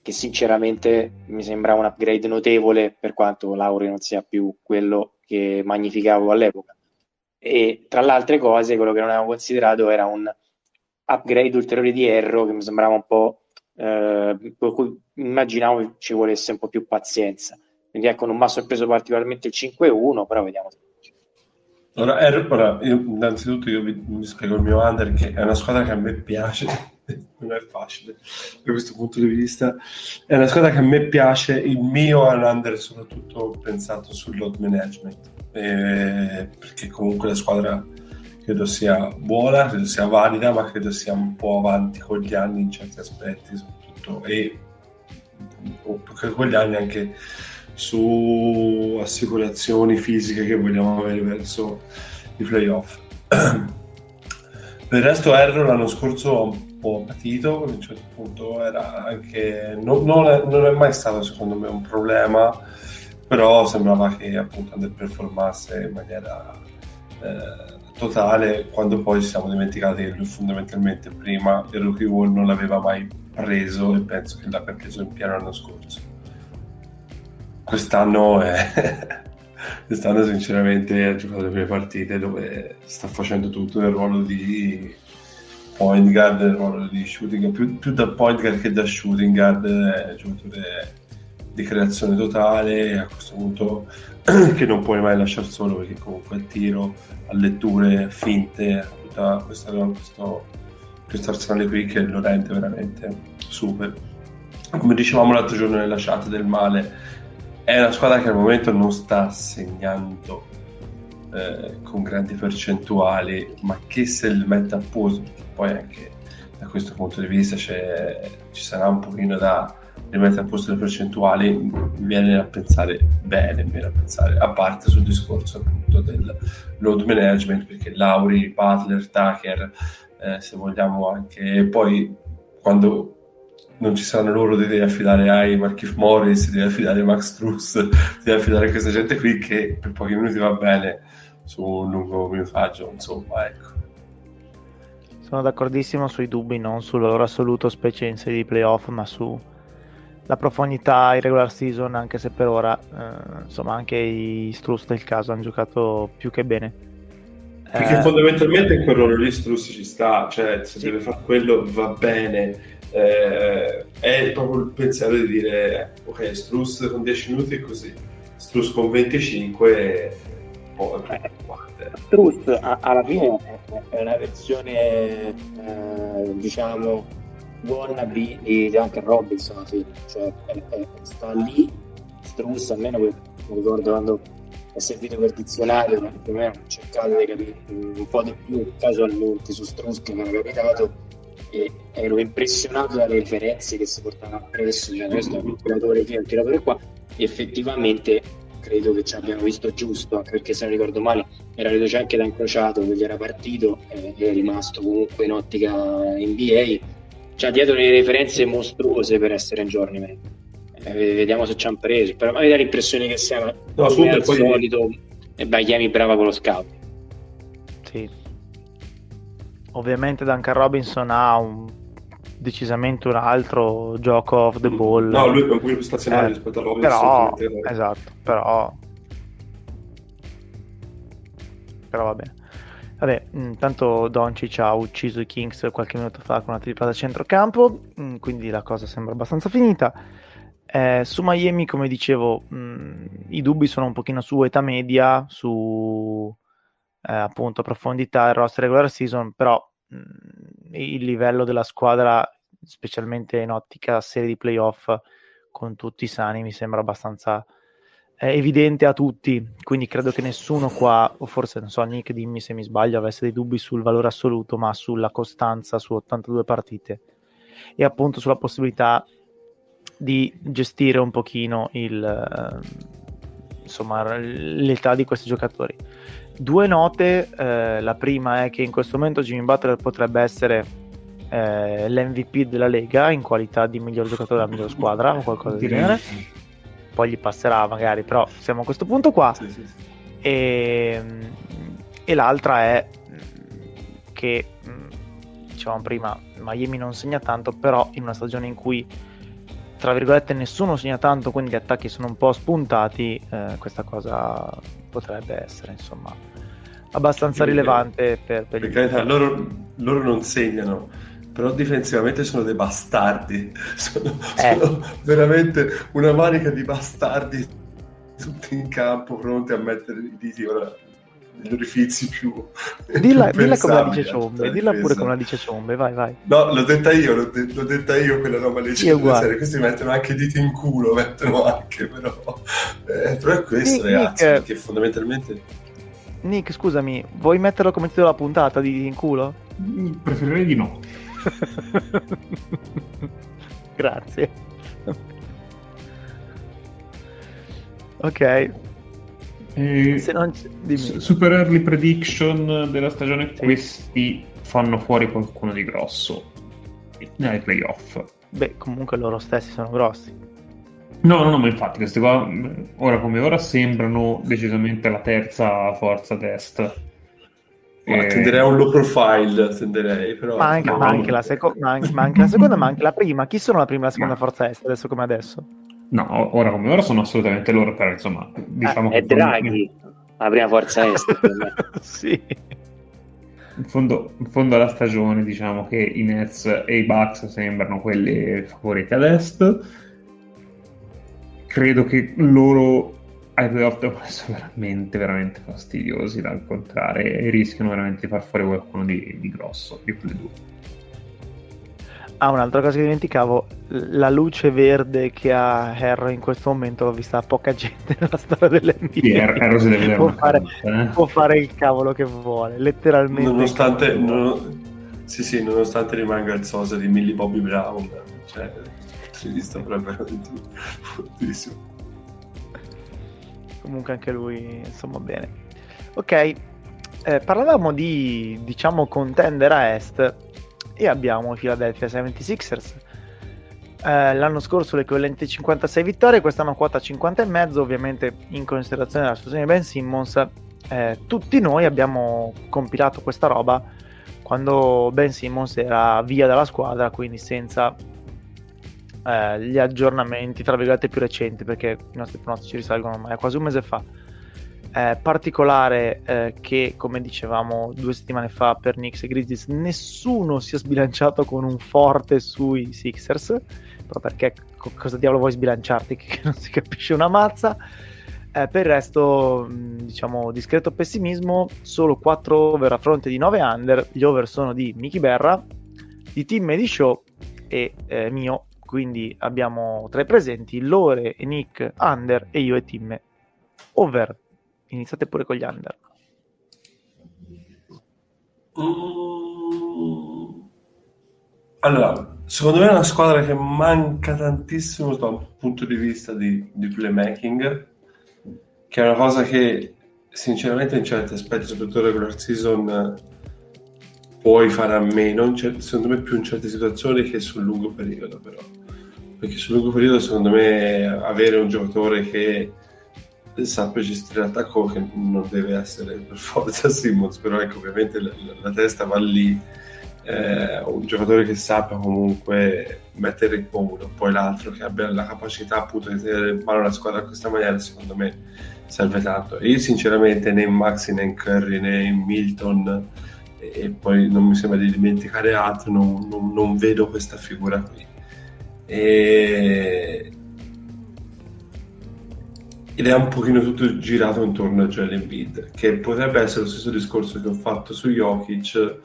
che sinceramente mi sembra un upgrade notevole, per quanto Lauri non sia più quello che magnificavo all'epoca. E tra le altre cose, quello che non avevo considerato era un upgrade ulteriore di Herro, che mi sembrava un po' eh, per cui immaginavo ci volesse un po' più pazienza, quindi ecco, non mi ha sorpreso particolarmente il cinque uno, però vediamo. Ora, Herro, ora io, innanzitutto io vi, vi spiego il mio under, che è una squadra che a me piace non è facile da questo punto di vista, è una squadra che a me piace. Il mio under soprattutto pensato sul load management, eh, perché comunque la squadra credo sia buona, credo sia valida, ma credo sia un po' avanti con gli anni in certi aspetti, soprattutto, e con gli anni anche su assicurazioni fisiche che vogliamo avere verso i playoff. Per il resto Herro l'anno scorso un po' patito, a un certo punto era anche non, non, è, non è mai stato secondo me un problema, però sembrava che appunto underperformasse in maniera eh, totale, quando poi ci siamo dimenticati che lui fondamentalmente prima il rookie wall non l'aveva mai preso, e penso che l'abbia preso in pieno l'anno scorso. Quest'anno è... quest'anno sinceramente ha giocato le prime partite dove sta facendo tutto nel ruolo di point guard, nel ruolo di shooting, più, più da point guard che da shooting guard, è giocatore di creazione totale a questo punto, che non puoi mai lasciar solo, perché comunque al tiro, a letture, finte, tutta questa, questo, questo arsenale qui che lo rende veramente super. Come dicevamo l'altro giorno nella chat del male, è una squadra che al momento non sta segnando eh, con grandi percentuali, ma che se il mette a posto, poi anche da questo punto di vista c'è, ci sarà un pochino da rimettere a posto le percentuali, mi viene a pensare bene, mi viene a pensare, a parte sul discorso appunto del load management, perché Lauri, Butler, Tucker, eh, se vogliamo anche poi quando non ci saranno loro, devi affidare ai Markieff Morris, devi affidare a Max Struss, devi affidare a questa gente qui che per pochi minuti va bene su un lungo minutaggio, insomma, ecco. Sono d'accordissimo sui dubbi, non sul loro assoluto, specie in serie di playoff, ma su la profondità in regular season, anche se per ora eh, insomma anche i Struss del caso hanno giocato più che bene. Perché eh, fondamentalmente in quel ruolo lì Struss ci sta, cioè se sì. deve fare quello va bene. Eh, è proprio il pensiero di dire ok, Struss con dieci minuti è così, Struss con venticinque oh, eh, Struss a- alla fine è una versione eh, diciamo wannabe di Duncan Robinson, sì. Cioè è, è, sta lì Struss, almeno mi ricordo quando è servito per dizionario più o meno cercando di capire un po' di più casualmente su Struss, che mi era capitato, e ero impressionato dalle referenze che si portano appresso, cioè questo è un tiratore qui, un tiratore qua, e effettivamente credo che ci abbiano visto giusto, anche perché se non ricordo male era reduce anche da incrociato, quindi era partito eh, e è rimasto comunque in ottica N B A, cioè dietro le referenze mostruose per essere in journeyman, eh, vediamo se ci hanno preso, però mi dà l'impressione che sia no, super, al poi... solito e beh, chiami brava con lo scout. Sì, ovviamente Duncan Robinson ha un, decisamente un altro gioco off the ball, no, lui è un po' più stazionario eh, rispetto a Robinson, però esatto, però però va bene. Vabbè, intanto Doncic ha ucciso i Kings qualche minuto fa con una triplata a centrocampo, quindi la cosa sembra abbastanza finita. Eh, su Miami, come dicevo, mh, i dubbi sono un pochino su età media, su Eh, appunto profondità del roster regular season, però mh, il livello della squadra, specialmente in ottica serie di playoff con tutti i sani, mi sembra abbastanza è evidente a tutti, quindi credo che nessuno qua, o forse non so, Nick dimmi se mi sbaglio, avesse dei dubbi sul valore assoluto, ma sulla costanza su ottantadue partite e appunto sulla possibilità di gestire un pochino il, insomma, l'età di questi giocatori. Due note, eh, la prima è che in questo momento Jimmy Butler potrebbe essere eh, l'M V P della Lega in qualità di miglior giocatore della miglior squadra o qualcosa del genere, poi gli passerà magari, però siamo a questo punto qua. Sì, sì, sì. E, e l'altra è che, dicevamo prima, Miami non segna tanto, però in una stagione in cui tra virgolette nessuno segna tanto, quindi gli attacchi sono un po' spuntati, eh, questa cosa potrebbe essere insomma abbastanza sì, rilevante per, per perché il... loro, loro non segnano, però difensivamente sono dei bastardi, sono, eh. sono veramente una manica di bastardi tutti in campo pronti a mettere i diti ora, gli orifizi più dilla, più dilla come la dice Ciombe, dilla pure come la dice Ciombe, vai vai. No, l'ho detta io, l'ho, de- l'ho detta io quella roba lì, questi mettono anche i diti in culo, mettono anche però, eh, però è questo Nick, ragazzi, Nick, perché fondamentalmente Nick scusami, vuoi metterlo come titolo della puntata, diti in culo? Preferirei di no. Grazie. Ok. Eh, Se non c- dimmi. Super early prediction della stagione, sì. Questi fanno fuori qualcuno di grosso nei playoff. Beh, comunque loro stessi sono grossi. No, no, no, ma infatti questi qua ora come ora sembrano decisamente la terza forza test. Ma tenderei a un low profile, tenderei, però ma anche, no, ma anche la seco- ma anche, ma anche la seconda, ma anche la prima. Chi sono la prima e la seconda ma... forza est adesso come adesso? No, ora come ora sono assolutamente loro, però insomma diciamo ah, che è Draghi un... la prima forza est. Sì. In fondo, in fondo alla stagione diciamo che i Nets e i Bucks sembrano quelli favoriti ad est. Credo che loro ai playoff devono essere veramente veramente fastidiosi da incontrare e rischiano veramente di far fuori qualcuno di, di grosso, di più di due. Ah, un'altra cosa che dimenticavo, la luce verde che ha Herro in questo momento l'ho vista poca gente nella storia dell'N B A. Sì, Herro si deve vedere, può fare, cosa, eh? può fare il cavolo che vuole, letteralmente. Nonostante non... sì sì, nonostante rimanga il sosa di Millie Bobby Brown, cioè visto proprio fortissimo. Comunque anche lui, insomma, bene. Ok, eh, parlavamo di, diciamo, contender a est e abbiamo i Philadelphia settantasei ers. Eh, l'anno scorso l'equivalente cinquantasei vittorie, quest'anno quota cinquanta e mezzo, ovviamente in considerazione della situazione di Ben Simmons. Eh, tutti noi abbiamo compilato questa roba quando Ben Simmons era via dalla squadra, quindi senza... Eh, gli aggiornamenti tra virgolette più recenti, perché i nostri pronostici risalgono ormai a quasi un mese fa. Eh, particolare eh, che, come dicevamo due settimane fa per Knicks e Grizzlies, nessuno si è sbilanciato con un forte sui Sixers, però perché co- cosa diavolo vuoi sbilanciarti che non si capisce una mazza. Eh, per il resto mh, diciamo discreto pessimismo, solo quattro over a fronte di nove under, gli over sono di Michi Berra, di Tim e di Show e eh, mio. Quindi abbiamo tra i presenti Lore e Nick under e io e Timme over. Iniziate pure con gli under. Mm. Allora, secondo me è una squadra che manca tantissimo dal punto di vista di, di playmaking, che è una cosa che sinceramente in certi aspetti, soprattutto regular season, puoi fare a meno, in cer- secondo me più in certe situazioni che sul lungo periodo, però perché sul lungo periodo secondo me avere un giocatore che sappia gestire l'attacco, che non deve essere per forza Simmons, però ecco ovviamente la, la testa va lì, eh, un giocatore che sappia comunque mettere in comodo, poi l'altro che abbia la capacità appunto di tenere in mano la squadra in questa maniera, secondo me serve tanto. Io sinceramente né in Maxi né in Curry né in Milton, e poi non mi sembra di dimenticare altro, non, non, non vedo questa figura qui, e... ed è un pochino tutto girato intorno a Joel Embiid, che potrebbe essere lo stesso discorso che ho fatto su Jokic,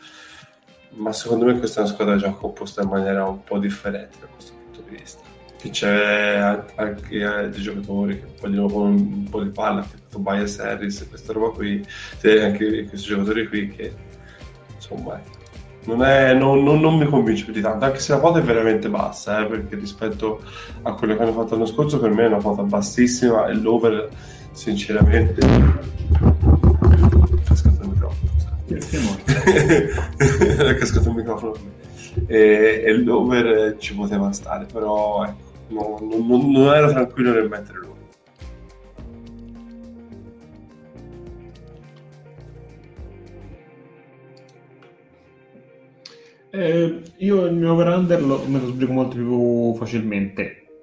ma secondo me questa è una squadra già composta in maniera un po' differente da questo punto di vista, che c'è anche altri giocatori che vogliono un po' di palla, Tobias Harris, questa roba qui, anche questi giocatori qui che insomma non, è, non, non, non mi convince più di tanto, anche se la quota è veramente bassa, eh, perché rispetto a quello che hanno fatto l'anno scorso per me è una quota bassissima e l'over sinceramente è cascato il microfono, è cascato il microfono e, e l'over ci poteva stare, però ecco, non, non, non ero tranquillo nel mettere l'over. Eh, io il mio over-under lo, me lo sbrigo molto più facilmente.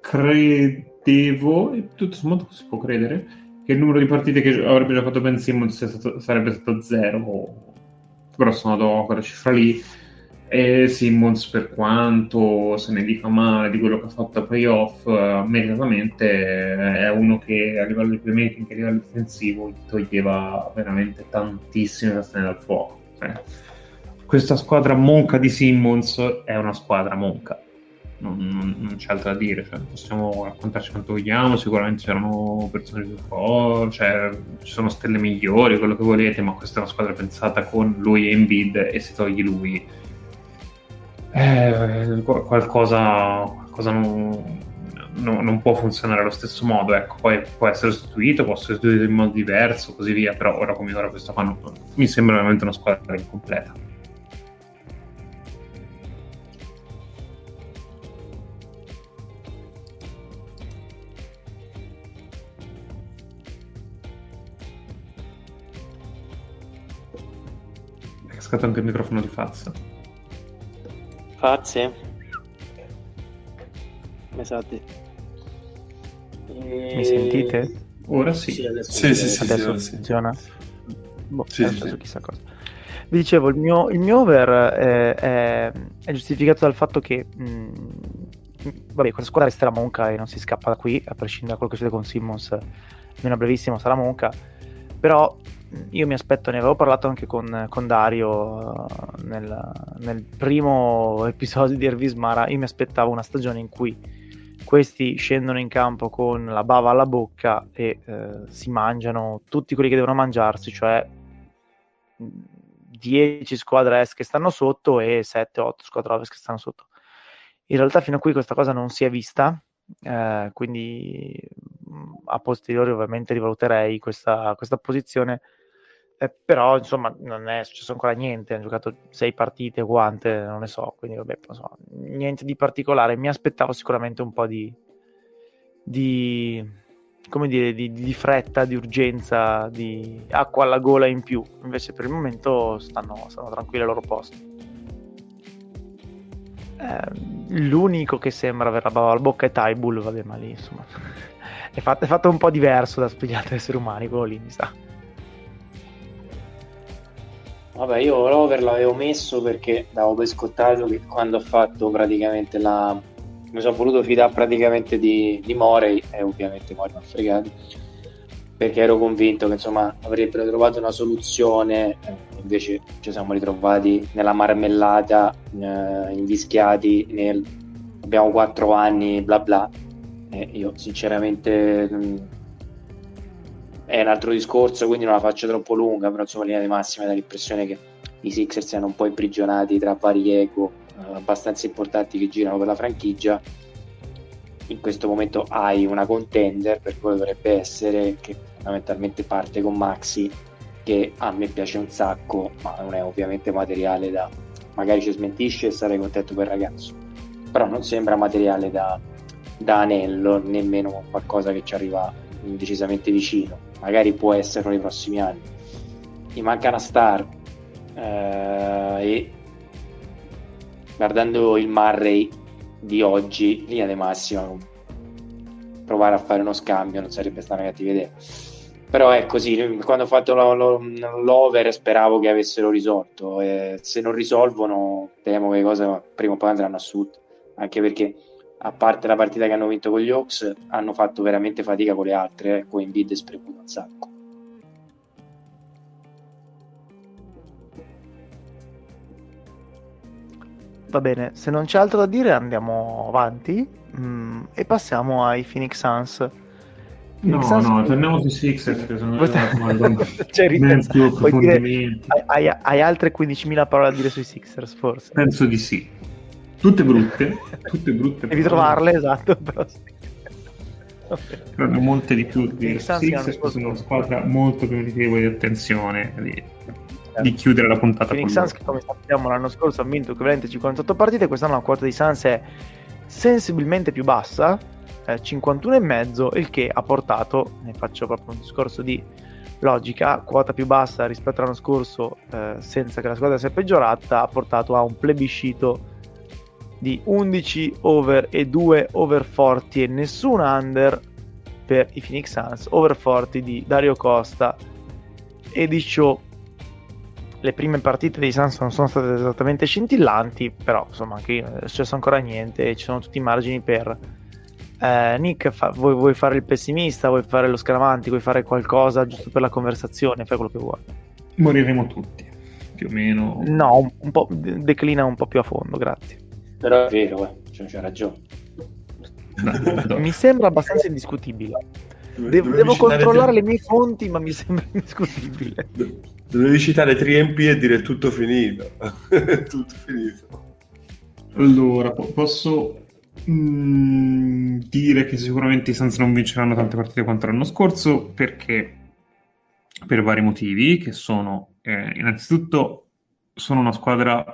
Credevo, e tutto sommato si può credere, che il numero di partite che avrebbe giocato Ben Simmons stato, sarebbe stato zero, grosso modo quella cifra lì. E Simmons, per quanto se ne dica male di quello che ha fatto a playoff, eh, meritatamente è uno che a livello di playmaking e a livello difensivo toglieva veramente tantissime castane dal fuoco. Eh. Questa squadra monca di Simmons è una squadra monca, non, non, non c'è altro da dire, cioè, possiamo raccontarci quanto vogliamo, sicuramente c'erano persone più forti, cioè, ci sono stelle migliori, quello che volete, ma questa è una squadra pensata con lui e Embiid, e se togli lui eh, qualcosa, qualcosa non, no, non può funzionare allo stesso modo, ecco. Poi può essere sostituito, può essere sostituito in modo diverso, così via, però ora come ora questa qua non, mi sembra veramente una squadra incompleta. Anche il microfono di Fazza. Fazze? Esatto. E... Mi sentite? Ora sì. Sì, adesso sì, sì, sì, adesso sì, funziona. Sì. Boh, sì, sì. Chissà cosa. Vi dicevo, il mio, il mio over eh, è, è giustificato dal fatto che mh, vabbè, questa squadra resterà monca e non si scappa da qui, a prescindere da quello che succede con Simmons, almeno brevissimo sarà monca, però io mi aspetto, ne avevo parlato anche con, con Dario nel, nel primo episodio di Ervis Mara, io mi aspettavo una stagione in cui questi scendono in campo con la bava alla bocca e eh, si mangiano tutti quelli che devono mangiarsi, cioè dieci squadre est che stanno sotto e sette otto squadre ovest che stanno sotto. In realtà fino a qui questa cosa non si è vista, eh, quindi a posteriori ovviamente rivaluterei questa, questa posizione. Eh, però insomma non è successo ancora niente, hanno giocato sei partite quante, non ne so, quindi vabbè, insomma, niente di particolare, mi aspettavo sicuramente un po' di, di come dire, di, di fretta, di urgenza, di acqua alla gola in più, invece per il momento stanno, stanno tranquilli al loro posto. Eh, l'unico che sembra aver la bava alla bocca è Tybull, vabbè, ma lì insomma è fatto, è fatto un po' diverso da spiegare esseri umani, quello lì mi sa. Vabbè, io l'over l'avevo messo perché davo per scontato che quando ho fatto praticamente la... mi sono voluto fidare praticamente di, di Morey, e ovviamente Morey mi ha fregato, perché ero convinto che insomma avrebbero trovato una soluzione, invece ci siamo ritrovati nella marmellata, eh, invischiati nel abbiamo quattro anni bla bla, e io sinceramente mh, è un altro discorso, quindi non la faccio troppo lunga, però insomma in linea di massima dà l'impressione che i Sixers siano un po' imprigionati tra vari ego eh, abbastanza importanti che girano per la franchigia. In questo momento hai una contender, per quello dovrebbe essere, che fondamentalmente parte con Maxi, che a me piace un sacco, ma non è ovviamente materiale da, magari ci smentisce e sarei contento per il ragazzo, però non sembra materiale da, da anello, nemmeno qualcosa che ci arriva decisamente vicino, magari può essere nei prossimi anni. Mi manca una star eh, e guardando il Murray di oggi, linea di massima provare a fare uno scambio non sarebbe stata una cattiva idea, però è così. Quando ho fatto lo, lo, l'over speravo che avessero risolto, eh, se non risolvono temo che le cose prima o poi andranno a sud, anche perché a parte la partita che hanno vinto con gli Hawks, hanno fatto veramente fatica con le altre, eh, con Embiid sprecato un sacco. Va bene, se non c'è altro da dire andiamo avanti Mm, e passiamo ai Phoenix Suns. Phoenix no, Suns no, torniamo sui Sixers, che sono cioè, più approfondimenti. Hai, hai, hai altre quindicimila parole da dire sui Sixers, forse? Penso di sì. Tutte brutte, tutte brutte. Devi trovarle, esatto, però sì. Credo molte di più. I Sixers sono una squadra molto meritevole di attenzione, di, di chiudere la puntata. I Suns, come sappiamo, l'anno scorso ha vinto equivalente cinquantotto partite, quest'anno la quota di Suns è sensibilmente più bassa, eh, cinquantuno e mezzo, il che ha portato, ne faccio proprio un discorso di logica, quota più bassa rispetto all'anno scorso, eh, senza che la squadra sia peggiorata, ha portato a un plebiscito di undici over e due over forti e nessun under per i Phoenix Suns, over forti di Dario Costa e di Shaw. Le prime partite dei Suns non sono state esattamente scintillanti, però insomma anche io non è successo ancora niente e ci sono tutti i margini per... Eh, Nick, fa, vuoi, vuoi fare il pessimista, vuoi fare lo scaramantico, vuoi fare qualcosa giusto per la conversazione, fai quello che vuoi. Moriremo tutti, più o meno. No, un, un po' declina un po' più a fondo, grazie. Però è vero, eh. Cioè, c'è ragione. Mi sembra abbastanza indiscutibile. De- devo controllare le mie fonti, ma mi sembra indiscutibile. Dovevi citare tre M P e dire tutto finito. Tutto finito. Allora, po- posso mh, dire che sicuramente i Suns non vinceranno tante partite quanto l'anno scorso, perché per vari motivi, che sono eh, innanzitutto sono una squadra...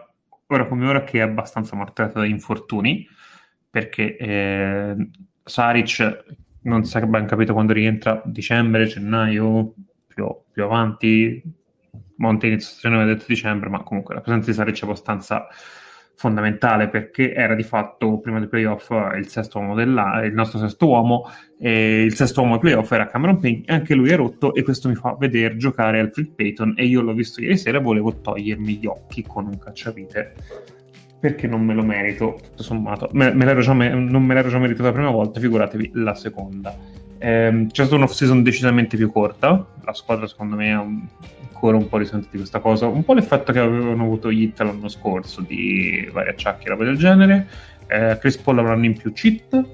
ora come ora che è abbastanza martellata da infortuni, perché eh, Saric non si è ben capito quando rientra, dicembre, gennaio, più, più avanti, monte inizio stagione aveva detto dicembre, ma comunque la presenza di Saric è abbastanza fondamentale, perché era di fatto prima dei playoff il sesto uomo della, il nostro sesto uomo, e il sesto uomo dei playoff era Cameron Payne, anche lui è rotto, e questo mi fa vedere giocare Alfred Payton, e io l'ho visto ieri sera, volevo togliermi gli occhi con un cacciavite perché non me lo merito, tutto sommato me, me l'ero già me, non me l'ero già meritato la prima volta, figuratevi la seconda. ehm, c'è stata un'off season decisamente più corta, la squadra secondo me ha un ancora un po' risente di questa cosa, un po' l'effetto che avevano avuto gli Heat l'anno scorso di vari acciacchi e roba del genere. eh, Chris Paul avranno in più cheat,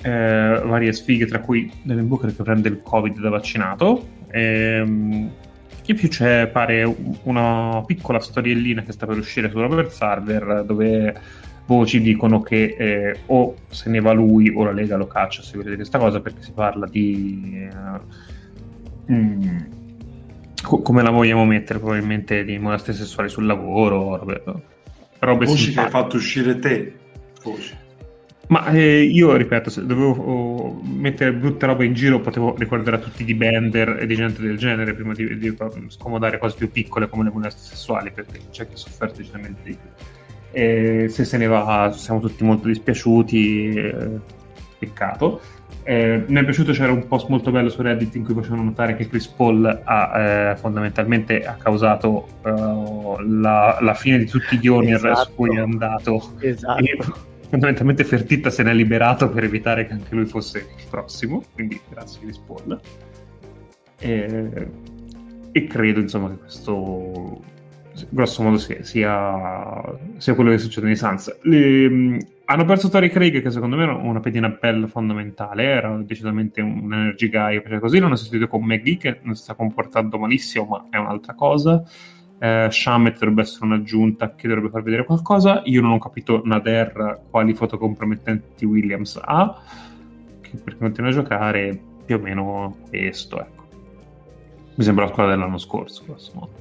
eh, varie sfighe, tra cui Devin Booker che prende il Covid da vaccinato, ehm, in più c'è pare una piccola storiellina che sta per uscire su Robert Sarver dove voci dicono che eh, o se ne va lui o la Lega lo caccia, se vedete questa cosa, perché si parla di eh, mm, come la vogliamo mettere, probabilmente di molestie sessuali sul lavoro, robe, robe voci che hai fatto uscire te, voci. Ma eh, io ripeto, se dovevo oh, mettere brutte robe in giro potevo ricordare a tutti di Bender e di gente del genere prima di, di scomodare cose più piccole come le molestie sessuali, perché c'è chi ha sofferto decisamente di più. E se se ne va siamo tutti molto dispiaciuti, eh, peccato. Eh, mi è piaciuto, c'era un post molto bello su Reddit in cui facevano notare che Chris Paul ha eh, fondamentalmente ha causato eh, la, la fine di tutti gli honor, esatto, su cui è andato, esatto. E fondamentalmente Fertitta se ne è liberato per evitare che anche lui fosse il prossimo, quindi grazie Chris Paul. eh, e credo insomma che questo grosso modo sia, sia, sia quello che succede nei Suns. Le, hanno perso Torrey Craig, che secondo me era una pedina bella fondamentale, era decisamente un energy guy, cioè così l'hanno sostituito con Maggie, che non si sta comportando malissimo ma è un'altra cosa. eh, Shamet dovrebbe essere un'aggiunta che dovrebbe far vedere qualcosa, io non ho capito Nader quali foto compromettenti Williams ha, che perché continua a giocare più o meno questo, ecco. Mi sembra la squadra dell'anno scorso grosso modo,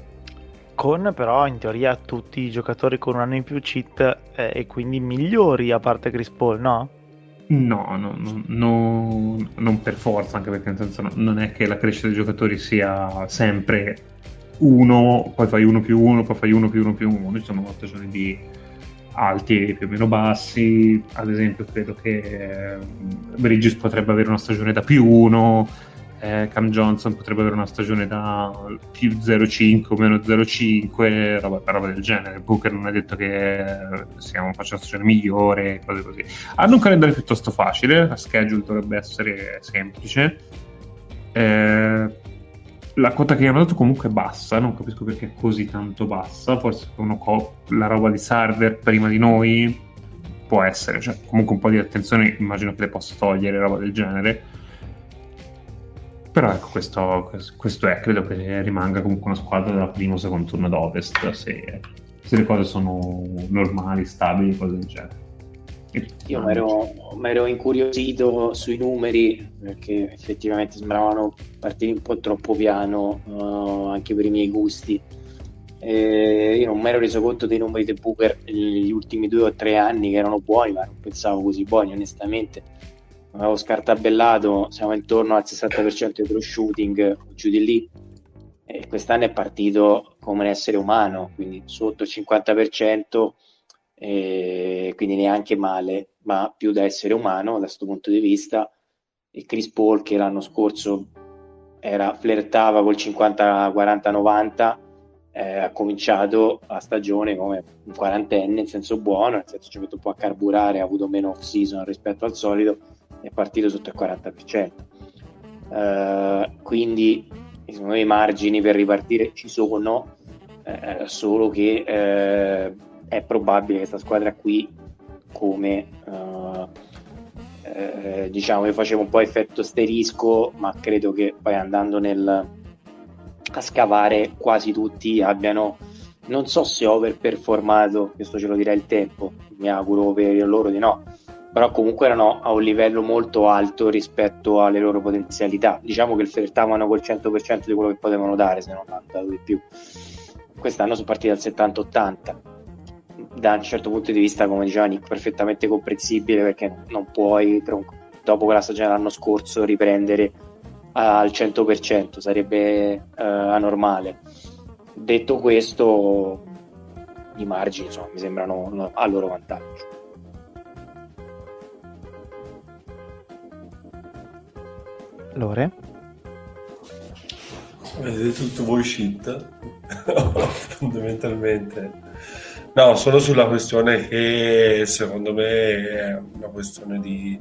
con però in teoria tutti i giocatori con un anno in più cheat, eh, e quindi migliori a parte Chris Paul, no? No, no, no, no, non per forza, anche perché nel senso non è che la crescita dei giocatori sia sempre uno, poi fai uno più uno, poi fai uno più uno più uno, ci sono occasioni di alti e più o meno bassi, ad esempio credo che Bridges potrebbe avere una stagione da più uno, Eh, Cam Johnson potrebbe avere una stagione da più zero virgola cinque, meno zero virgola cinque, roba, roba del genere. Booker non è detto che siamo facendo una stagione migliore, cose così. Hanno un calendario piuttosto facile, la schedule dovrebbe essere semplice, eh, la quota che hanno dato comunque è bassa, non capisco perché è così tanto bassa, forse uno co- la roba di Sarver prima di noi può essere, cioè comunque un po' di attenzione immagino che le possa togliere, roba del genere. Però ecco, questo, questo è, credo che rimanga comunque una squadra da primo o secondo turno d'Ovest, se, se le cose sono normali, stabili, cose del genere. Io mi ero, ero incuriosito sui numeri, perché effettivamente sembravano partire un po' troppo piano, uh, anche per i miei gusti. E io non mi ero reso conto dei numeri di Booker negli ultimi due o tre anni, che erano buoni, ma non pensavo così buoni, onestamente. Avevo scartabellato, siamo intorno al sessanta per cento di true shooting, giù di lì. E quest'anno è partito come un essere umano, quindi sotto il cinquanta per cento. E quindi neanche male, ma più da essere umano da questo punto di vista. E Chris Paul, che l'anno scorso era, flirtava col cinquanta quaranta novanta, eh, ha cominciato la stagione come un quarantenne in senso buono, nel senso ci ha messo un po' a carburare, ha avuto meno off season rispetto al solito, è partito sotto il quaranta per cento, eh, quindi secondo me i margini per ripartire ci sono, eh, solo che eh, è probabile che questa squadra qui, come uh, eh, diciamo, io facevo un po' effetto asterisco, ma credo che poi andando nel a scavare quasi tutti abbiano, non so se overperformato, questo ce lo dirà il tempo, mi auguro per loro di no, però comunque erano a un livello molto alto rispetto alle loro potenzialità, diciamo che flirtavano col cento per cento di quello che potevano dare, se non hanno dato di più. Quest'anno sono partiti al settanta ottanta, da un certo punto di vista, come diceva Nick, perfettamente comprensibile, perché non puoi dopo quella stagione dell'anno scorso riprendere al cento per cento, sarebbe eh, anormale. Detto questo, i margini insomma mi sembrano a loro vantaggio. Lore? Vedete tutto voi shit fondamentalmente. No, solo sulla questione che secondo me è una questione di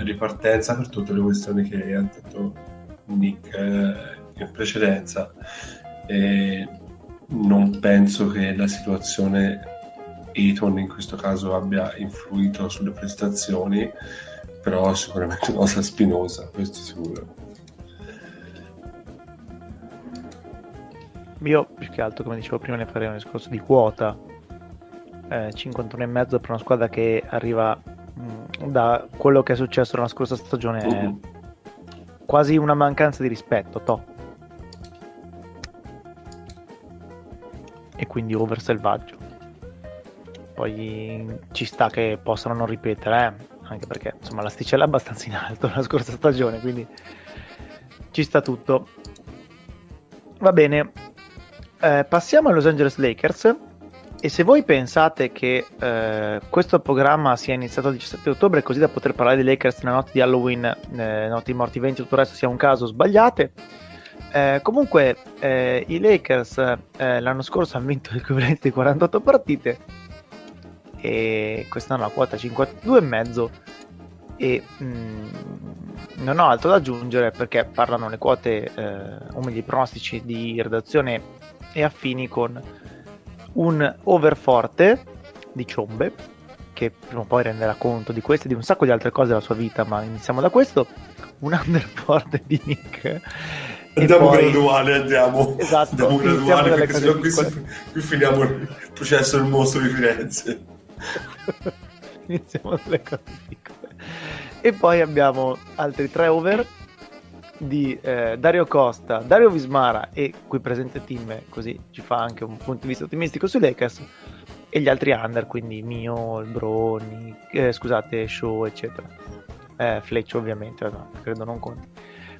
ripartenza per tutte le questioni che ha detto Nick in precedenza, e non penso che la situazione Eton in questo caso abbia influito sulle prestazioni, però è sicuramente una cosa spinosa, questo è sicuro. Io più che altro, come dicevo prima, ne farei un discorso di quota, eh, cinquantuno e mezzo per una squadra che arriva mh, da quello che è successo nella scorsa stagione, è quasi una mancanza di rispetto, to. E quindi over selvaggio. Poi ci sta che possano non ripetere, eh? Anche perché insomma l'asticella è abbastanza in alto la scorsa stagione, quindi ci sta tutto. Va bene. Eh, passiamo ai Los Angeles Lakers, e se voi pensate che eh, questo programma sia iniziato il diciassette ottobre così da poter parlare dei Lakers nella notte di Halloween, eh, notte di morti venti, tutto il resto sia un caso, sbagliate. Eh, comunque eh, i Lakers eh, l'anno scorso hanno vinto l'equivalente di quarantotto partite e quest'anno la quota cinquantadue e mezzo, e mh, non ho altro da aggiungere, perché parlano le quote, eh, o meglio i pronostici di redazione e affini, con un over forte di Ciombe, che prima o poi renderà conto di questo e di un sacco di altre cose della sua vita, ma iniziamo da questo, un under forte di Nick, andiamo poi... graduale, andiamo, esatto, andiamo graduale, perché sennò qui, si... qui finiamo il processo del mostro di Firenze. Iniziamo dalle cose piccole, e poi abbiamo altri tre over di eh, Dario Costa, Dario Vismara e qui presente Tim, così ci fa anche un punto di vista ottimistico sui Lakers, e gli altri under, quindi mio, il Broni, eh, scusate, Show, eccetera, eh, Fleccio ovviamente, no, credo non conti.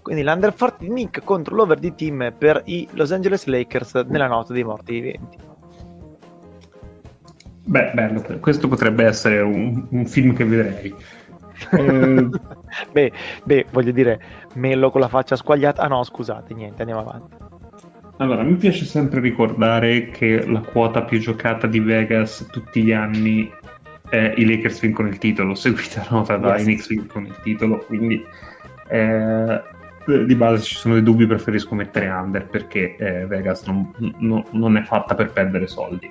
Quindi l'under forte di Nick contro l'over di Tim per i Los Angeles Lakers nella notte dei morti viventi. Beh, bello, questo potrebbe essere un, un film che vedrei. beh, beh, voglio dire, Mello con la faccia squagliata. Ah no, scusate, niente, andiamo avanti. Allora, mi piace sempre ricordare che la quota più giocata di Vegas tutti gli anni è i Lakers vincono il titolo, seguita nota da yes. I Knicks vincono il titolo, quindi eh, di base ci sono dei dubbi, preferisco mettere under, perché eh, Vegas non, no, non è fatta per perdere soldi.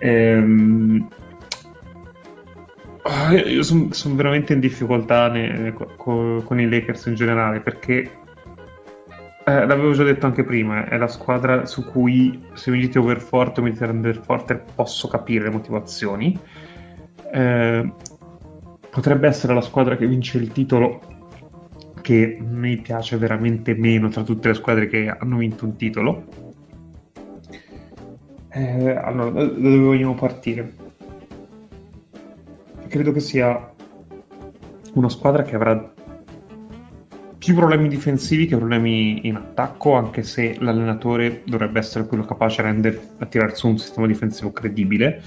Ehm io sono son veramente in difficoltà ne, co, con i Lakers in generale, perché eh, l'avevo già detto anche prima, è la squadra su cui se mi dite overforte o mi dite underforte posso capire le motivazioni. Eh, potrebbe essere la squadra che vince il titolo che mi piace veramente meno tra tutte le squadre che hanno vinto un titolo. Eh, allora, da dove vogliamo partire? Credo che sia una squadra che avrà più problemi difensivi che problemi in attacco, anche se l'allenatore dovrebbe essere quello capace a, render, a tirar su un sistema difensivo credibile.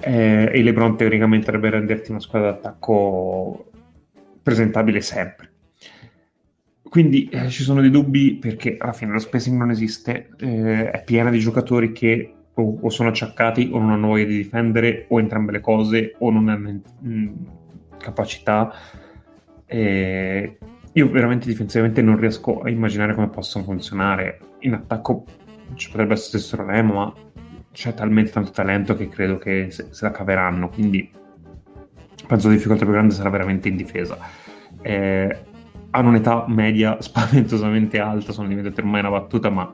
Eh, e LeBron teoricamente dovrebbe renderti una squadra d'attacco presentabile sempre. Quindi eh, ci sono dei dubbi, perché alla fine lo spacing non esiste, eh, è piena di giocatori che o, o sono acciaccati o non hanno voglia di difendere, o entrambe le cose, o non hanno mh, capacità. Eh, io veramente difensivamente non riesco a immaginare come possano funzionare. In attacco ci potrebbe essere stesso problema, ma c'è talmente tanto talento che credo che se, se la caveranno, quindi penso la difficoltà più grande sarà veramente in difesa. Eh, hanno un'età media spaventosamente alta, sono diventate ormai una battuta, ma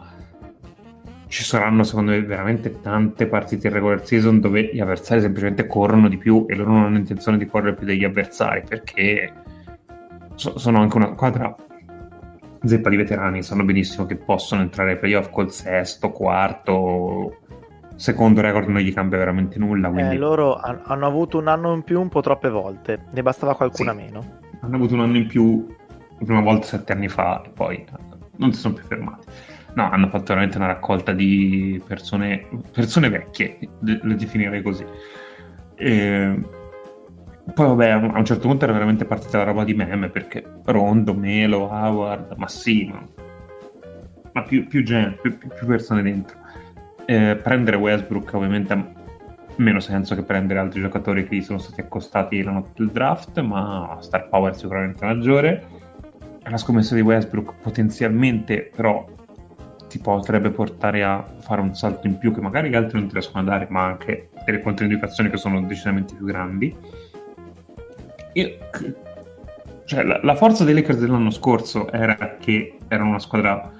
ci saranno secondo me veramente tante partite in regular season dove gli avversari semplicemente corrono di più e loro non hanno intenzione di correre più degli avversari, perché so- sono anche una squadra zeppa di veterani, sanno benissimo che possono entrare ai playoff col sesto, quarto, secondo record non gli cambia veramente nulla, quindi... eh, loro ha- hanno avuto un anno in più un po' troppe volte, ne bastava qualcuna sì. meno. Hanno avuto un anno in più la prima volta sette anni fa e poi non si sono più fermati. No, hanno fatto veramente una raccolta di persone persone vecchie, le definirei così. E poi vabbè, a un certo punto era veramente partita la roba di meme, perché Rondo, Melo, Howard, Massimo, ma più, più gente, più, più persone dentro. Eh, prendere Westbrook ovviamente ha meno senso che prendere altri giocatori che gli sono stati accostati la notte del draft, ma star power sicuramente maggiore. La scommessa di Westbrook potenzialmente però ti potrebbe portare a fare un salto in più che magari gli altri non ti riescono a dare, ma anche delle controindicazioni che sono decisamente più grandi. Io, cioè, la, la forza dei Lakers dell'anno scorso era che erano una squadra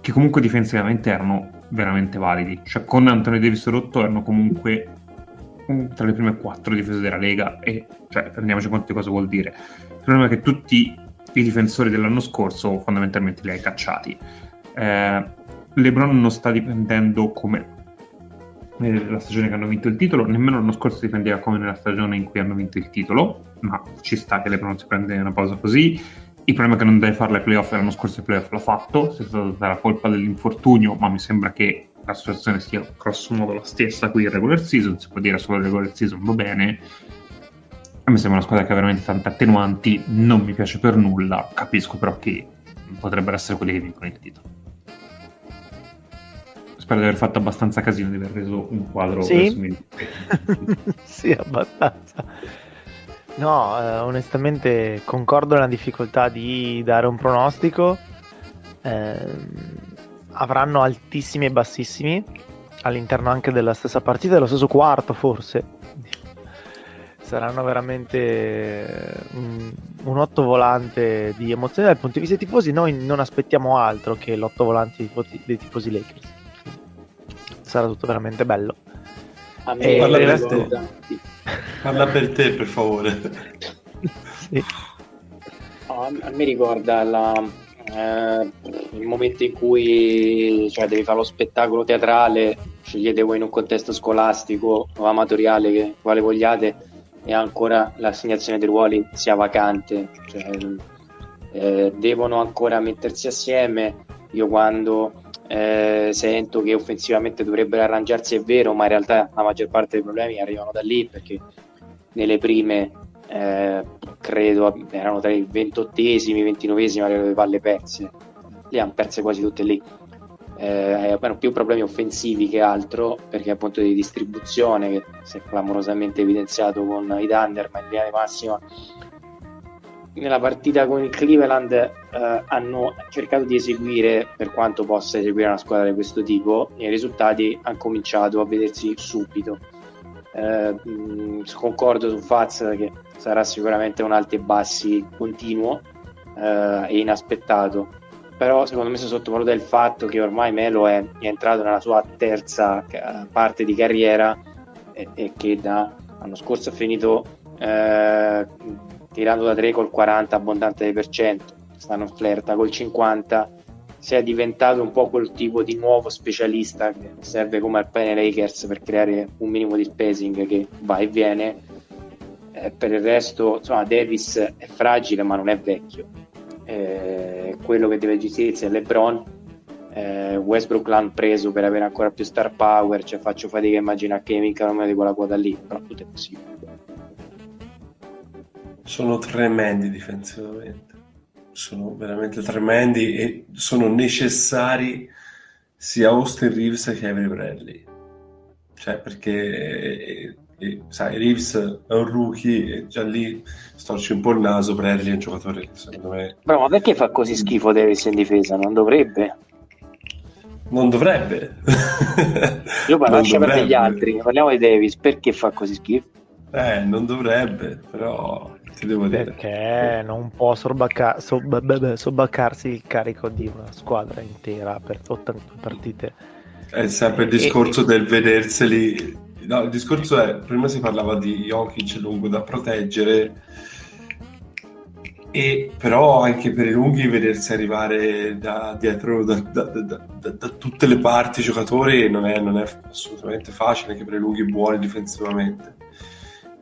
che comunque difensivamente erano veramente validi, cioè con Anthony Davis rotto erano comunque tra le prime quattro difese della Lega, e cioè prendiamoci conto di cosa vuol dire. Il problema è che tutti i difensori dell'anno scorso fondamentalmente li hai cacciati. eh, LeBron non sta difendendo come nella stagione che hanno vinto il titolo, nemmeno l'anno scorso difendeva come nella stagione in cui hanno vinto il titolo, ma ci sta che LeBron si prende una pausa così. Il problema è che non deve fare le playoff, l'anno scorso i playoff l'ha fatto, è stata data la colpa dell'infortunio, ma mi sembra che la situazione sia grosso modo la stessa qui in regular season. Si può dire solo in regular season va bene, a me sembra una squadra che ha veramente tante attenuanti, non mi piace per nulla, capisco però che potrebbero essere quelli che vincono il titolo. Spero di aver fatto abbastanza casino, di aver reso un quadro sì, sì abbastanza. No, eh, onestamente concordo nella difficoltà di dare un pronostico. eh, Avranno altissimi e bassissimi all'interno anche della stessa partita, dello stesso quarto forse. Saranno veramente un, un otto volante di emozione dal punto di vista dei tifosi. Noi non aspettiamo altro che l'otto volante dei tifosi Lakers. Sarà tutto veramente bello. A me parla, per te. parla per te, per favore. Sì. Oh, a me ricorda la... Eh, il momento in cui, cioè, devi fare lo spettacolo teatrale, scegliete voi in un contesto scolastico o amatoriale, che, quale vogliate, e ancora l'assegnazione dei ruoli sia vacante, cioè, eh, devono ancora mettersi assieme. Io quando eh, sento che offensivamente dovrebbero arrangiarsi è vero, ma in realtà la maggior parte dei problemi arrivano da lì, perché nelle prime Eh, credo erano tra i ventottesimi, ventinovesimi le palle perse, le hanno perse quasi tutte lì. Eh, erano più problemi offensivi che altro, perché appunto di distribuzione, che si è clamorosamente evidenziato con i Thunder, ma in linea di massima nella partita con il Cleveland eh, hanno cercato di eseguire per quanto possa eseguire una squadra di questo tipo, e i risultati hanno cominciato a vedersi subito. eh, concordo su Faz che sarà sicuramente un alti e bassi continuo eh, e inaspettato, però secondo me si sottovaluta il fatto che ormai Melo è, è entrato nella sua terza parte di carriera e, e che da l'anno scorso ha finito eh, tirando da tre col quaranta abbondante di per cento, stanno flirta col cinquanta, si è diventato un po' quel tipo di nuovo specialista che serve come al pane Lakers per creare un minimo di spacing che va e viene. Eh, per il resto insomma Davis è fragile ma non è vecchio, eh, quello che deve gestirsi è LeBron. eh, Westbrook l'hanno preso per avere ancora più star power, cioè faccio fatica a immaginare che vincano meno di quella quota lì, però tutto è possibile. Sono tremendi difensivamente, sono veramente tremendi e sono necessari sia Austin Reeves che Avery Bradley, cioè perché e, e, sai, Reeves è un rookie e già lì storci un po' il naso. Bradley è un giocatore che secondo me... Bro, ma perché fa così schifo Davis in difesa? Non dovrebbe non dovrebbe io parlascio per gli altri, parliamo di Davis, perché fa così schifo? Eh, non dovrebbe, però ti devo dire perché non può sorbacca- sob- sobbaccarsi il carico di una squadra intera per ottanta partite. È sempre il discorso e... del vederseli. No, il discorso è, prima si parlava di Jokic lungo da proteggere, e però anche per i lunghi vedersi arrivare da dietro da, da, da, da, da tutte le parti i giocatori non è, non è assolutamente facile, anche per i lunghi buoni difensivamente.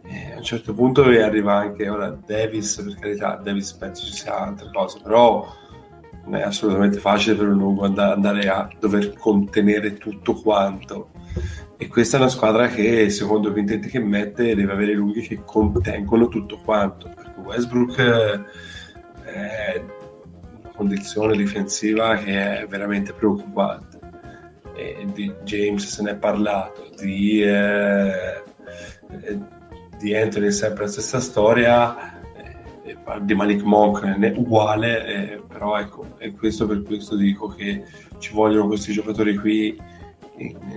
Eh, a un certo punto arriva anche ora Davis, per carità, Davis penso ci sia altre cose, però non è assolutamente facile per un lungo andare a dover contenere tutto quanto, e questa è una squadra che secondo l'intento che mette deve avere lunghi che contengono tutto quanto, perché Westbrook è una condizione difensiva che è veramente preoccupante, e di James se ne è parlato, di eh, di Anthony è sempre la stessa storia, eh, di Malik Monk è uguale, eh, però ecco, è questo per questo dico che ci vogliono questi giocatori qui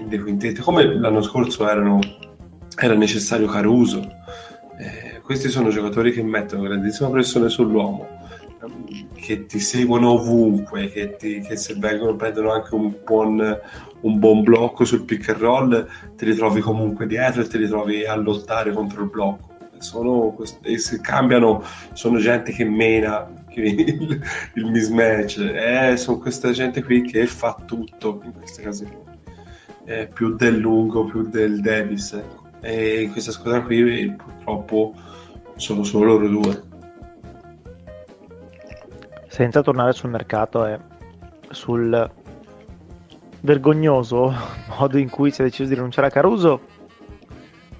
dei quintetti, come l'anno scorso erano, era necessario Caruso. Eh, questi sono giocatori che mettono grandissima pressione sull'uomo, che ti seguono ovunque, che, ti, che se vengono prendono anche un buon un buon blocco sul pick and roll te li trovi comunque dietro e te li trovi a lottare contro il blocco. Sono, e se cambiano sono gente che mena che il, il mismatch, eh, sono questa gente qui che fa tutto in queste case eh, più del lungo, più del Davis, ecco. E in questa squadra qui purtroppo sono solo loro due. Senza tornare sul mercato e eh, sul vergognoso modo in cui si è deciso di rinunciare a Caruso,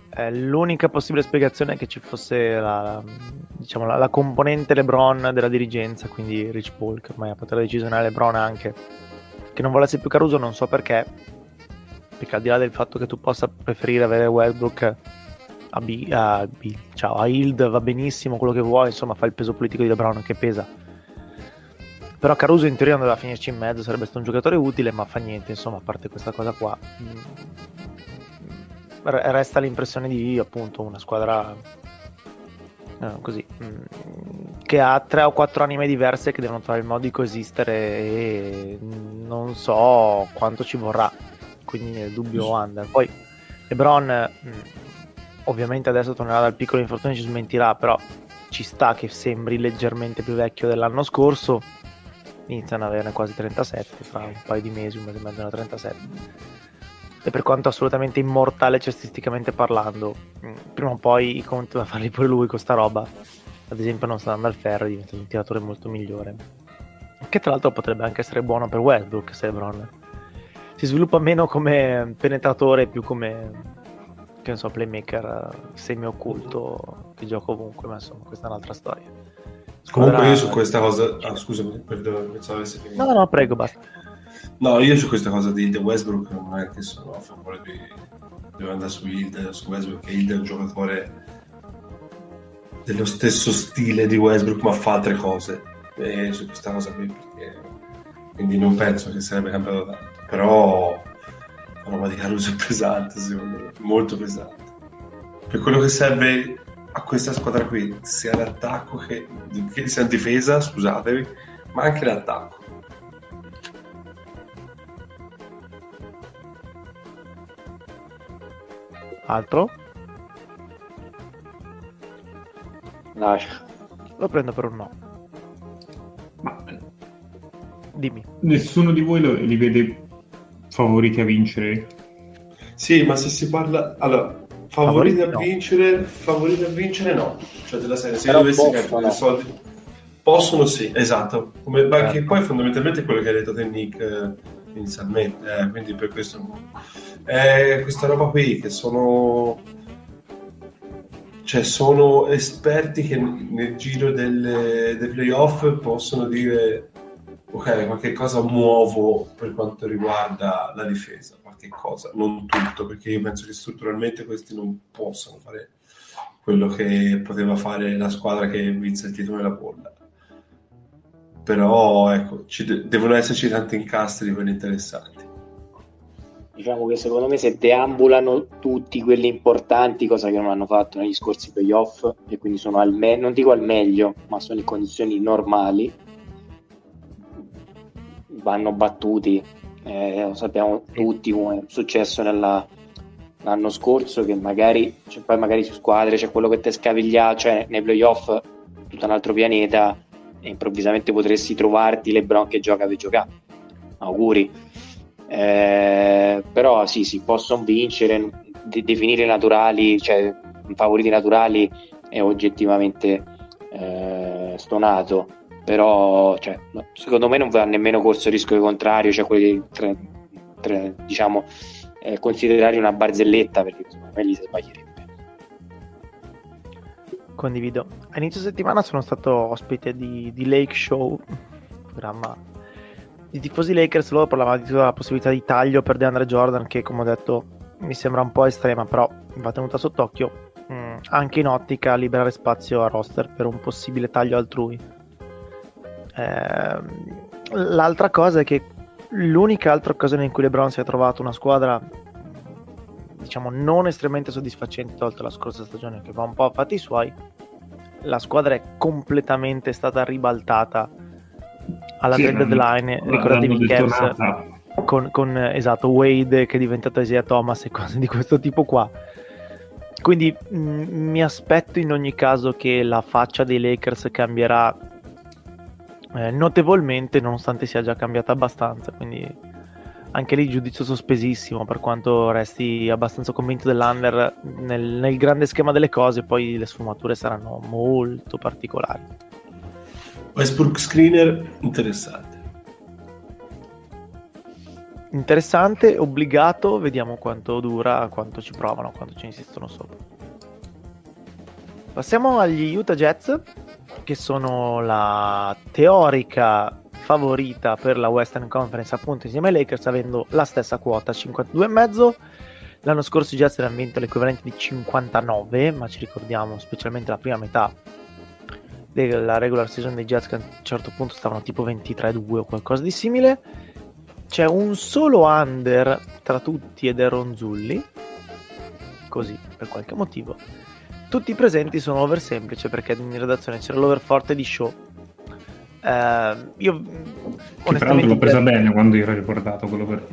eh, l'unica possibile spiegazione è che ci fosse la, la, diciamo, la, la componente LeBron della dirigenza, quindi Rich Paul, che ormai ha potuto decisionare LeBron anche, che non volesse più Caruso, non so perché, perché al di là del fatto che tu possa preferire avere Westbrook a, B, a, B, ciao, a Hild, va benissimo, quello che vuoi, insomma fa il peso politico di LeBron che pesa, però Caruso in teoria non doveva finirci in mezzo, sarebbe stato un giocatore utile, ma fa niente, insomma, a parte questa cosa qua mh, resta l'impressione di appunto una squadra eh, così mh, che ha tre o quattro anime diverse che devono trovare il modo di coesistere, e non so quanto ci vorrà, quindi nel dubbio under. Poi LeBron mh, ovviamente adesso tornerà dal piccolo infortunio e ci smentirà, però ci sta che sembri leggermente più vecchio dell'anno scorso, iniziano ad averne quasi trentasette, fra un paio di mesi, un mese e mezzo, trentasette, e per quanto assolutamente immortale cestisticamente parlando, prima o poi i conti da farli pure lui con sta roba, ad esempio non sta andando al ferro, diventa un tiratore molto migliore, che tra l'altro potrebbe anche essere buono per Westbrook se LeBron si sviluppa meno come penetratore, più come, che non so, playmaker semi-occulto che gioca ovunque, ma insomma questa è un'altra storia. Comunque Quadra... io su questa cosa ah, scusami, perdono, pensavo avessi finito. No no prego, basta. No, io su questa cosa di, di Westbrook non è che sono a favore di devo andare su Hild, su Westbrook, che Hild è un giocatore dello stesso stile di Westbrook ma fa altre cose, e su questa cosa qui perché... quindi non penso che sarebbe cambiato tanto, però la roba di Caruso è pesante secondo me, molto pesante. per quello che serve a questa squadra qui, sia l'attacco che, che sia in difesa, scusatevi, ma anche l'attacco. Altro? Lascio. Lo prendo per un no. Ma dimmi. Nessuno di voi lo, li vede favoriti a vincere? Sì, ma se si parla... Allora, favoriti, favoriti a no. vincere... Favoriti a vincere no. Cioè, della serie, se dovessi capire i soldi... Possono sì, esatto. Come, ma che poi fondamentalmente è quello che ha detto te Nick eh, inizialmente. Eh, quindi per questo... Eh, questa roba qui, che sono... Cioè, sono esperti che nel giro del, del playoff possono dire ok, qualche cosa muovo per quanto riguarda la difesa, qualche cosa, non tutto, perché io penso che strutturalmente questi non possono fare quello che poteva fare la squadra che vinse il titolo della bolla. Però ecco, ci de- devono esserci tanti incastri quelli interessanti. Diciamo che secondo me se deambulano tutti quelli importanti, cosa che non hanno fatto negli scorsi playoff, e quindi sono al me- non dico al meglio, ma sono in condizioni normali, vanno battuti. Eh, lo sappiamo tutti come è successo nella, l'anno scorso, che magari cioè, poi magari su squadre c'è quello che te scaviglia, cioè nei playoff tutto un altro pianeta, e improvvisamente potresti trovarti LeBron che gioca per giocare. Auguri. Eh, però sì, si possono vincere, de- definire naturali, cioè favoriti naturali è oggettivamente eh, stonato, però cioè, secondo me non va nemmeno corso il rischio contrario, cioè quelli tre, tre, diciamo eh, considerare una barzelletta, perché secondo me gli si sbaglierebbe. Condivido. A inizio settimana sono stato ospite di, di Lake Show, programma i tifosi Lakers. Loro parlavano della possibilità di taglio per DeAndre Jordan, che come ho detto mi sembra un po' estrema, però va tenuta sott'occhio, mh, anche in ottica liberare spazio a roster per un possibile taglio altrui. Eh, l'altra cosa è che l'unica altra occasione in cui LeBron si è trovato una squadra diciamo non estremamente soddisfacente, tolta la scorsa stagione che va un po' a fatti suoi, la squadra è completamente stata ribaltata alla sì, trade non, deadline, non ricordatevi Cavs con, con esatto Wade che è diventato Isaiah Thomas e cose di questo tipo qua. Quindi mh, mi aspetto in ogni caso che la faccia dei Lakers cambierà eh, notevolmente, nonostante sia già cambiata abbastanza, quindi anche lì giudizio sospesissimo, per quanto resti abbastanza convinto dell'under nel, nel grande schema delle cose, poi le sfumature saranno molto particolari. Westbrook screener interessante interessante, obbligato, vediamo quanto dura, quanto ci provano, quanto ci insistono sopra. Passiamo agli Utah Jazz, che sono la teorica favorita per la Western Conference, appunto insieme ai Lakers, avendo la stessa quota, cinquantadue e mezzo. L'anno scorso i Jazz hanno vinto l'equivalente di cinquantanove, ma ci ricordiamo specialmente la prima metà della regular season dei Jazz, che a un certo punto stavano tipo ventitré a due o qualcosa di simile. C'è un solo under tra tutti ed è Ronzulli, così per qualche motivo tutti i presenti sono over semplice, perché in redazione c'era l'over forte di Show. Eh, io che onestamente l'ho presa bene quando io ero ricordato quello per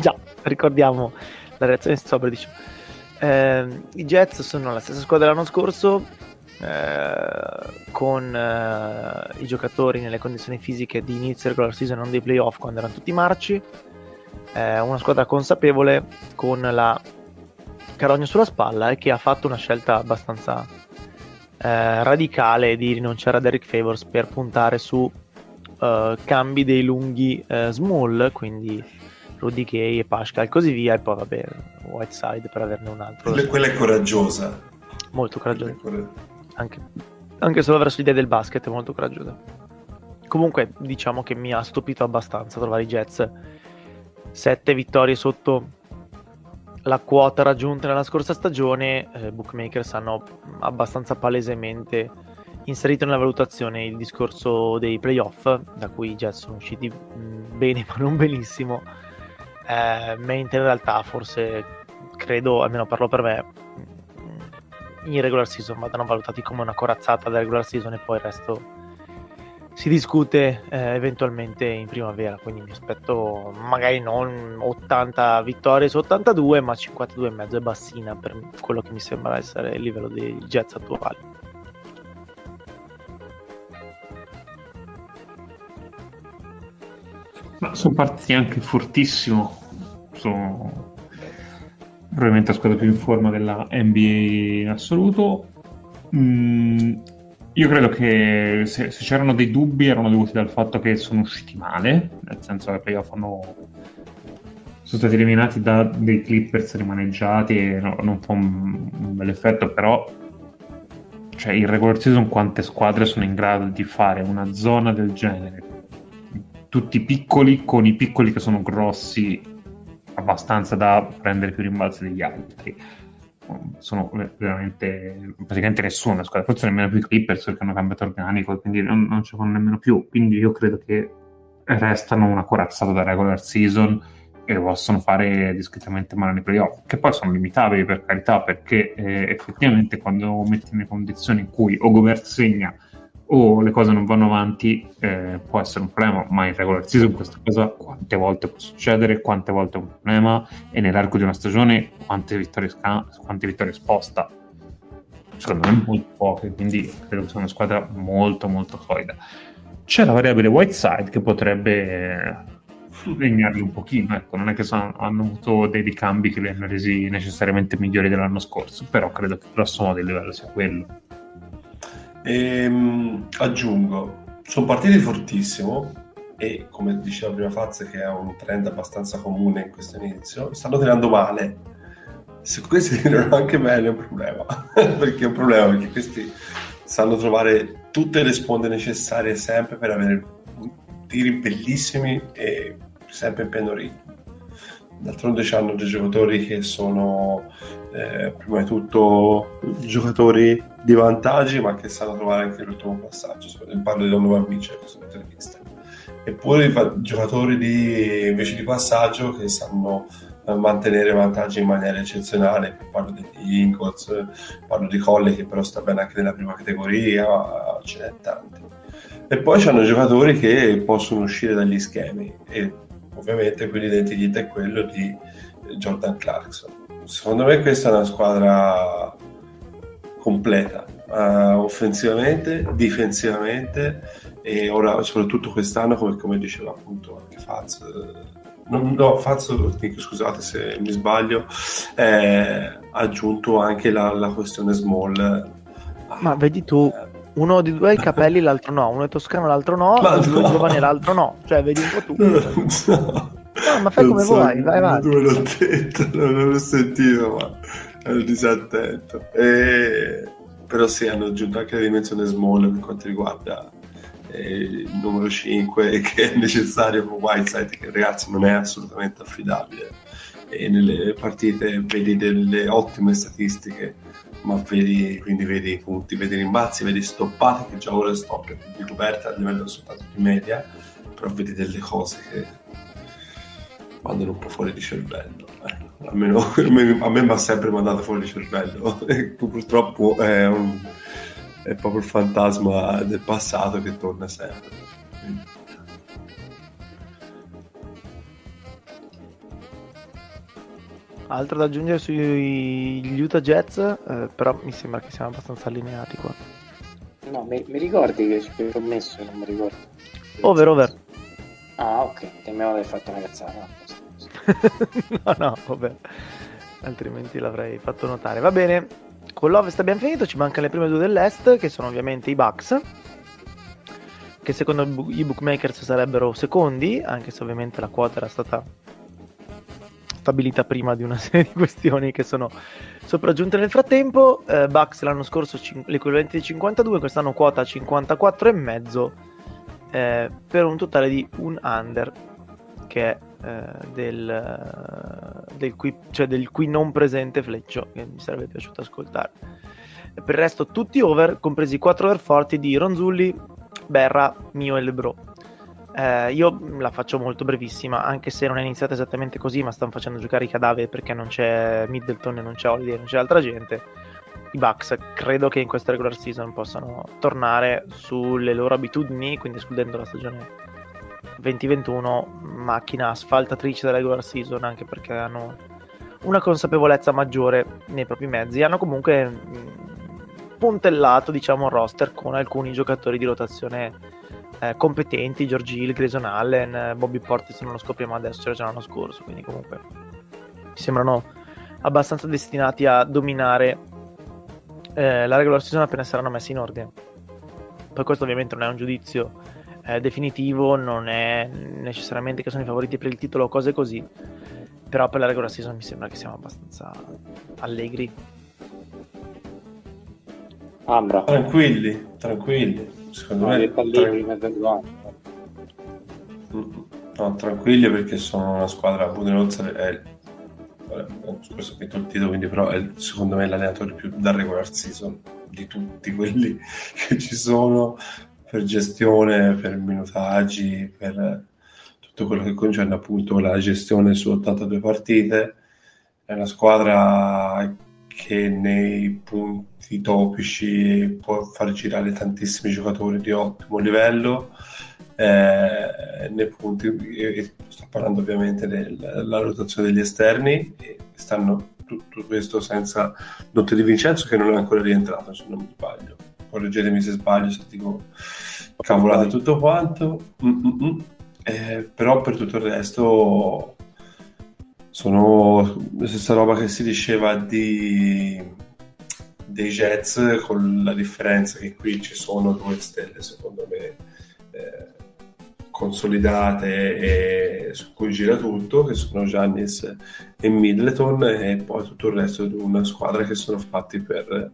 già ricordiamo la reazione sopra di Show. Eh, i Jazz sono la stessa squadra dell'anno scorso, Eh, con eh, i giocatori nelle condizioni fisiche di inizio regular season, non dei playoff quando erano tutti marci, eh, una squadra consapevole con la carogna sulla spalla, e che ha fatto una scelta abbastanza eh, radicale di rinunciare a Derek Favors per puntare su eh, cambi dei lunghi eh, small, quindi Rudy Gay e Pascal e così via, e poi vabbè Whiteside per averne un altro. Quella è coraggiosa, molto coraggiosa, Anche, anche solo verso l'idea del basket è molto coraggiosa. Comunque diciamo che mi ha stupito abbastanza trovare i Jazz sette vittorie sotto la quota raggiunta nella scorsa stagione. eh, Bookmakers hanno abbastanza palesemente inserito nella valutazione il discorso dei playoff, da cui i Jazz sono usciti bene ma non benissimo, eh, mentre in realtà forse credo, almeno parlo per me, in regular season vadano valutati come una corazzata della regular season, e poi il resto si discute eh, eventualmente in primavera. Quindi mi aspetto magari non ottanta vittorie su ottantadue, ma cinquantadue e mezzo è bassina per quello che mi sembra essere il livello dei Jazz attuali. Ma sono partiti anche fortissimo, sono probabilmente la squadra più in forma della N B A in assoluto. Mm, io credo che se, se c'erano dei dubbi erano dovuti dal fatto che sono usciti male, nel senso che i playoff hanno, sono stati eliminati da dei Clippers rimaneggiati e no, non fa un, un bel effetto, però cioè in regular season quante squadre sono in grado di fare una zona del genere? Tutti piccoli, con i piccoli che sono grossi abbastanza da prendere più rimbalzi degli altri. Sono veramente praticamente nessuna squadra, forse nemmeno più i Clippers perché hanno cambiato organico, quindi non, non ci fanno nemmeno più. Quindi io credo che restano una corazzata da regular season e possono fare discretamente male nei playoff, che poi sono limitabili per carità, perché eh, effettivamente quando metti le condizioni in cui o Gobert segna o le cose non vanno avanti, eh, può essere un problema, ma in regular season questa cosa quante volte può succedere, quante volte è un problema, e nell'arco di una stagione quante vittorie, sca- quante vittorie sposta, secondo me molto poche, quindi credo che sia una squadra molto molto solida. C'è la variabile Whiteside che potrebbe legnarli un pochino, ecco, non è che sono, hanno avuto dei ricambi che li hanno resi necessariamente migliori dell'anno scorso, però credo che grosso modo il livello sia quello. Ehm, aggiungo, sono partiti fortissimo e come diceva prima Fazza, che è un trend abbastanza comune in questo inizio, stanno tirando male. Se questi tirano anche bene è un problema perché è un problema perché questi sanno trovare tutte le sponde necessarie sempre per avere tiri bellissimi e sempre impenoriti. D'altronde hanno dei giocatori che sono eh, prima di tutto giocatori di vantaggi, ma che sanno trovare anche l'ultimo passaggio. Parlo di Donovan Mitchell in intervista, eppure i giocatori di, invece di passaggio, che sanno eh, mantenere vantaggi in maniera eccezionale. Parlo degli Ingots, parlo di Colle, che però sta bene anche nella prima categoria, ce n'è tanti. E poi c'hanno giocatori che possono uscire dagli schemi e ovviamente quindi l'identità è quello di Jordan Clarkson. Secondo me questa è una squadra completa, uh, offensivamente, difensivamente, e ora soprattutto quest'anno, come, come diceva appunto anche Faz, non, no Faz, scusate se mi sbaglio, eh, ha aggiunto anche la, la questione small. Ma vedi tu, uno di due ha i capelli, l'altro no, uno è toscano, l'altro no, ma uno no. È giovane, l'altro no, cioè vedi un po' tu. Non so. No, ma fai non come so, vuoi, vai avanti. Non l'ho detto, non l'ho sentito, ma ero disattento. E... Però sì, hanno aggiunto anche la dimensione small per quanto riguarda il numero cinque, che è necessario per Whiteside, che ragazzi non è assolutamente affidabile. E nelle partite vedi delle ottime statistiche, ma vedi, quindi vedi i punti, vedi rimbalzi, vedi stoppate, che già ora stoppa di coperta a livello soltanto di media, però vedi delle cose che mandano un po' fuori di cervello, eh. Almeno a me mi ha sempre mandato fuori di cervello purtroppo è, un, è proprio il fantasma del passato che torna sempre. Quindi. Altro da aggiungere sugli Utah Jazz, eh, però mi sembra che siamo abbastanza allineati qua. No, mi, mi ricordi che ci ho messo, non mi ricordo. Over, over. Ah, ok, temevo di aver fatto una cazzata. No, no, vabbè, altrimenti l'avrei fatto notare. Va bene, con l'Ovest abbiamo finito, ci mancano le prime due dell'Est, che sono ovviamente i Bucks, che secondo i bookmakers sarebbero secondi, anche se ovviamente la quota era stata stabilita prima di una serie di questioni che sono sopraggiunte nel frattempo. eh, Bucks l'anno scorso cin- l'equivalente di cinquantadue, quest'anno quota cinquantaquattro e mezzo, eh, per un totale di un under che è eh, del, del qui, cioè del qui non presente Fleccio, che mi sarebbe piaciuto ascoltare. Per il resto tutti over, compresi i quattro over forti di Ronzulli, Berra, Mio e Lebro. Eh, io la faccio molto brevissima, anche se non è iniziata esattamente così, ma stanno facendo giocare i cadaveri perché non c'è Middleton e non c'è Holiday e non c'è altra gente, i Bucks credo che in questa regular season possano tornare sulle loro abitudini, quindi escludendo la stagione venti ventuno, macchina asfaltatrice della regular season, anche perché hanno una consapevolezza maggiore nei propri mezzi. Hanno comunque puntellato, diciamo, il roster con alcuni giocatori di rotazione eh, competenti, George Hill, Grayson Allen, Bobby Portis non lo scopriamo adesso, era già l'anno scorso, quindi comunque mi sembrano abbastanza destinati a dominare eh, la regular season appena saranno messi in ordine. Poi questo ovviamente non è un giudizio Eh, definitivo, non è necessariamente che sono i favoriti per il titolo o cose così, però per la regular season mi sembra che siamo abbastanza allegri, Ambra. tranquilli tranquilli secondo me allegri, tra... no, tranquilli perché sono una squadra Budenholzer è questo che il titolo, quindi però è secondo me l'allenatore più da regular season di tutti quelli che ci sono, per gestione, per minutaggi, per tutto quello che concerne appunto la gestione su ottantadue partite. È una squadra che nei punti topici può far girare tantissimi giocatori di ottimo livello, eh, nei punti sto parlando ovviamente della rotazione degli esterni, e stanno tutto questo senza Dante Di Vincenzo, che non è ancora rientrato se non mi sbaglio, correggetemi se sbaglio, se dico cavolate tutto quanto, eh, però per tutto il resto sono la stessa roba che si diceva di dei Jets, con la differenza che qui ci sono due stelle secondo me eh, consolidate e su cui gira tutto, che sono Giannis e Middleton, e poi tutto il resto di una squadra che sono fatti per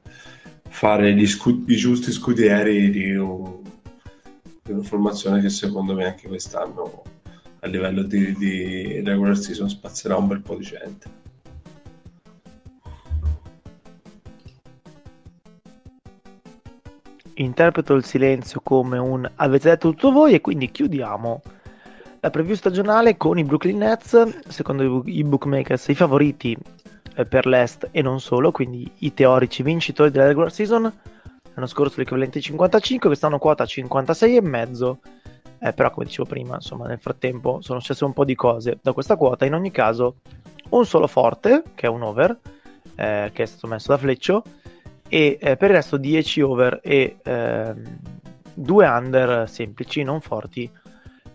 fare gli scu- i giusti scudieri di, un, di una formazione che secondo me anche quest'anno a livello di, di regular season spazzerà un bel po' di gente. Interpreto il silenzio come un avete detto tutto voi, e quindi chiudiamo la preview stagionale con i Brooklyn Nets, secondo i bookmakers i favoriti per l'est e non solo, quindi i teorici vincitori della regular season. L'anno scorso l'equivalente cinquantacinque, quest'anno quota cinquantasei e mezzo, eh, però come dicevo prima, insomma, nel frattempo sono successe un po' di cose da questa quota. In ogni caso un solo forte, che è un over, eh, che è stato messo da Fleccio, e eh, per il resto dieci over e eh, due under semplici, non forti,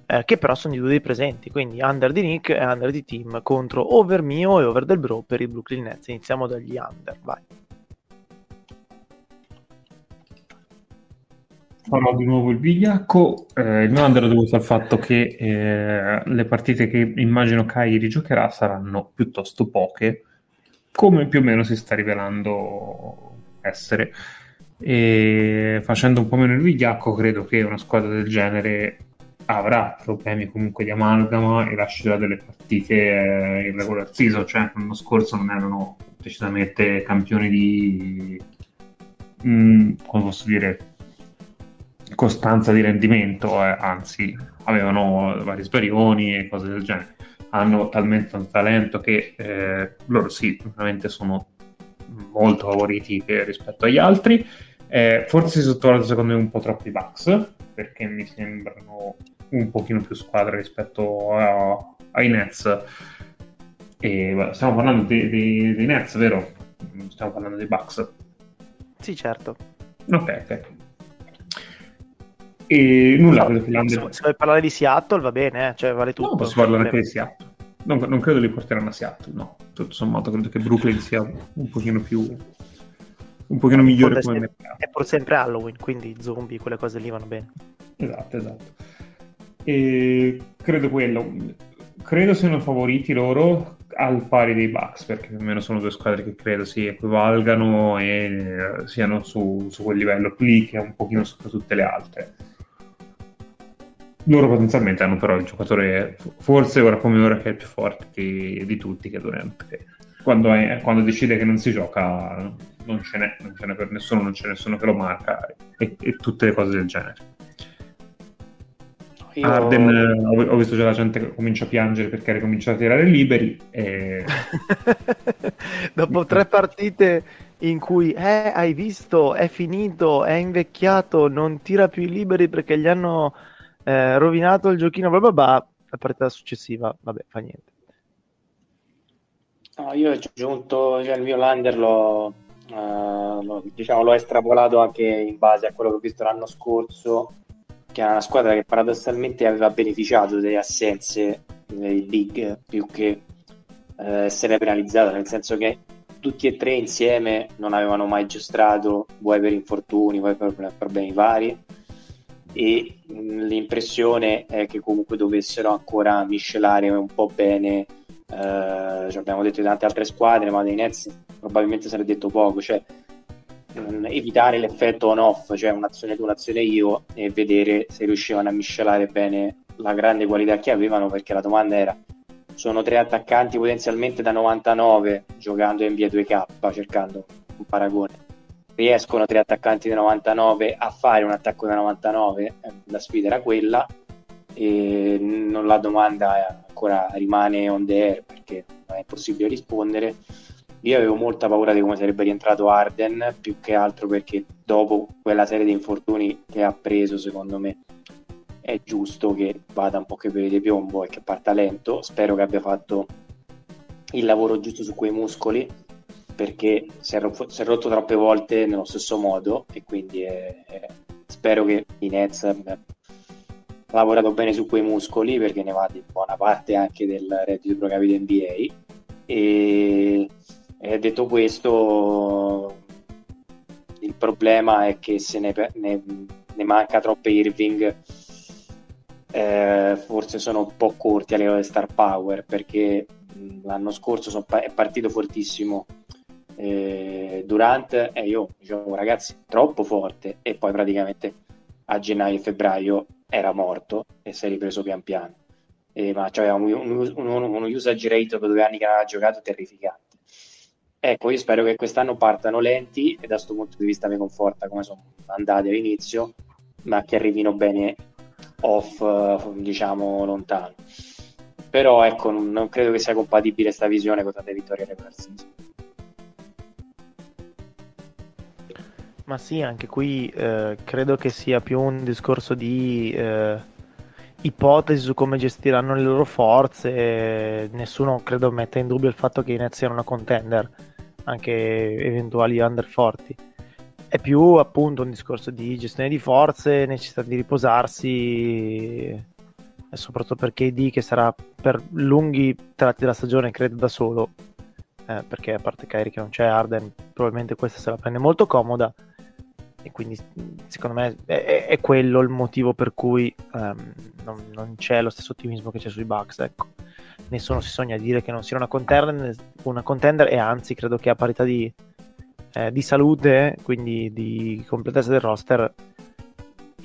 Eh, che però sono i due dei presenti, quindi under di Nick e under di Team contro over mio e over del Bro per i Brooklyn Nets. Iniziamo dagli under, vai. Sono di nuovo il vigliacco, eh, il mio under è dovuto al fatto che eh, le partite che immagino Kyrie giocherà saranno piuttosto poche, come più o meno si sta rivelando essere, e facendo un po' meno il vigliacco credo che una squadra del genere avrà problemi comunque di amalgama e lascerà delle partite eh, in regular season. Cioè l'anno scorso non erano decisamente campioni di mh, come posso dire costanza di rendimento, eh, anzi avevano vari sbarioni e cose del genere. Hanno talmente un talento che eh, loro sì ovviamente sono molto favoriti eh, rispetto agli altri. Eh, forse si sottovaluta secondo me un po' troppo i Bucks, perché mi sembrano un pochino più squadra rispetto a, ai Nets. E beh, stiamo parlando dei, dei, dei Nets, vero? Stiamo parlando dei Bucks. Sì, certo. Ok, ok. E nulla, no, credo che se, se vuoi parlare di Seattle va bene, cioè vale tutto. No, posso parlare anche di Seattle. Non, non credo li porteranno a Seattle, no. Tutto sommato credo che Brooklyn sia un pochino più... un pochino migliore come mercato. È pur sempre Halloween, quindi zombie, quelle cose lì vanno bene. Esatto, esatto. E credo quello. Credo siano favoriti loro al pari dei Bucks, perché più o meno sono due squadre che credo si equivalgano e siano su, su quel livello lì che è un pochino sopra tutte le altre. Loro potenzialmente hanno però il giocatore, forse ora come ora, che è il più forte di, di tutti, che durante quando, è, quando decide che non si gioca non ce n'è, non ce n'è per nessuno, non c'è nessuno che lo marca e, e tutte le cose del genere. Io... Harden, ho, ho visto già la gente che comincia a piangere perché ha ricominciato a tirare liberi e... dopo tre partite in cui eh, hai visto, è finito, è invecchiato, non tira più i liberi perché gli hanno eh, rovinato il giochino, bla bla bla, la partita successiva, vabbè, fa niente. No, io ho aggiunto, cioè, il mio Lander l'ho, eh, l'ho, diciamo, l'ho estrapolato anche in base a quello che ho visto l'anno scorso, che era una squadra che paradossalmente aveva beneficiato delle assenze dei big più che eh, essere penalizzata, nel senso che tutti e tre insieme non avevano mai giostrato, vuoi per infortuni, vuoi per problemi vari, e l'impressione è che comunque dovessero ancora miscelare un po' bene, eh, cioè abbiamo detto di tante altre squadre, ma dei Nets probabilmente sarebbe detto poco, cioè mh, evitare l'effetto on-off, cioè un'azione tu, un'azione io, e vedere se riuscivano a miscelare bene la grande qualità che avevano, perché la domanda era: sono tre attaccanti potenzialmente da novantanove giocando in N B A due K, cercando un paragone, riescono tre attaccanti da novantanove a fare un attacco da novantanove? La sfida era quella, e non, la domanda ancora rimane on the air perché non è possibile rispondere. Io avevo molta paura di come sarebbe rientrato Harden, più che altro perché dopo quella serie di infortuni che ha preso, secondo me è giusto che vada un po' che vede piombo e che parta lento. Spero che abbia fatto il lavoro giusto su quei muscoli, perché si è, ro- si è rotto troppe volte nello stesso modo, e quindi eh, eh, spero che i Nets abbia lavorato bene su quei muscoli, perché ne va di buona parte anche del reddito pro capite N B A. E eh, detto questo, il problema è che se ne, ne, ne manca troppo Irving. Eh, forse sono un po' corti a livello di star power, perché l'anno scorso son pa- è partito fortissimo eh, Durant, e eh, io dicevo ragazzi troppo forte, e poi praticamente a gennaio e febbraio era morto e si è ripreso pian piano, eh, ma c'aveva un, un, un, uno usage rate per due anni che aveva giocato terrificante. Ecco, io spero che quest'anno partano lenti, e da questo punto di vista mi conforta come sono andati all'inizio, ma che arrivino bene off, diciamo, lontano. Però ecco, non, non credo che sia compatibile sta visione con tante vittorie regular season. Ma sì, anche qui eh, credo che sia più un discorso di eh, ipotesi su come gestiranno le loro forze. Nessuno credo metta in dubbio il fatto che i Nets siano una contender, anche eventuali under forti. È più appunto un discorso di gestione di forze, necessità di riposarsi, e soprattutto per K D, che sarà per lunghi tratti della stagione credo da solo, eh, perché a parte Kyrie che non c'è, Harden probabilmente questa se la prende molto comoda, e quindi secondo me è, è quello il motivo per cui um, non, non c'è lo stesso ottimismo che c'è sui Bucks. Ecco, nessuno si sogna a dire che non sia una contender, una contender, e anzi credo che a parità di Eh, di salute, quindi di completezza del roster,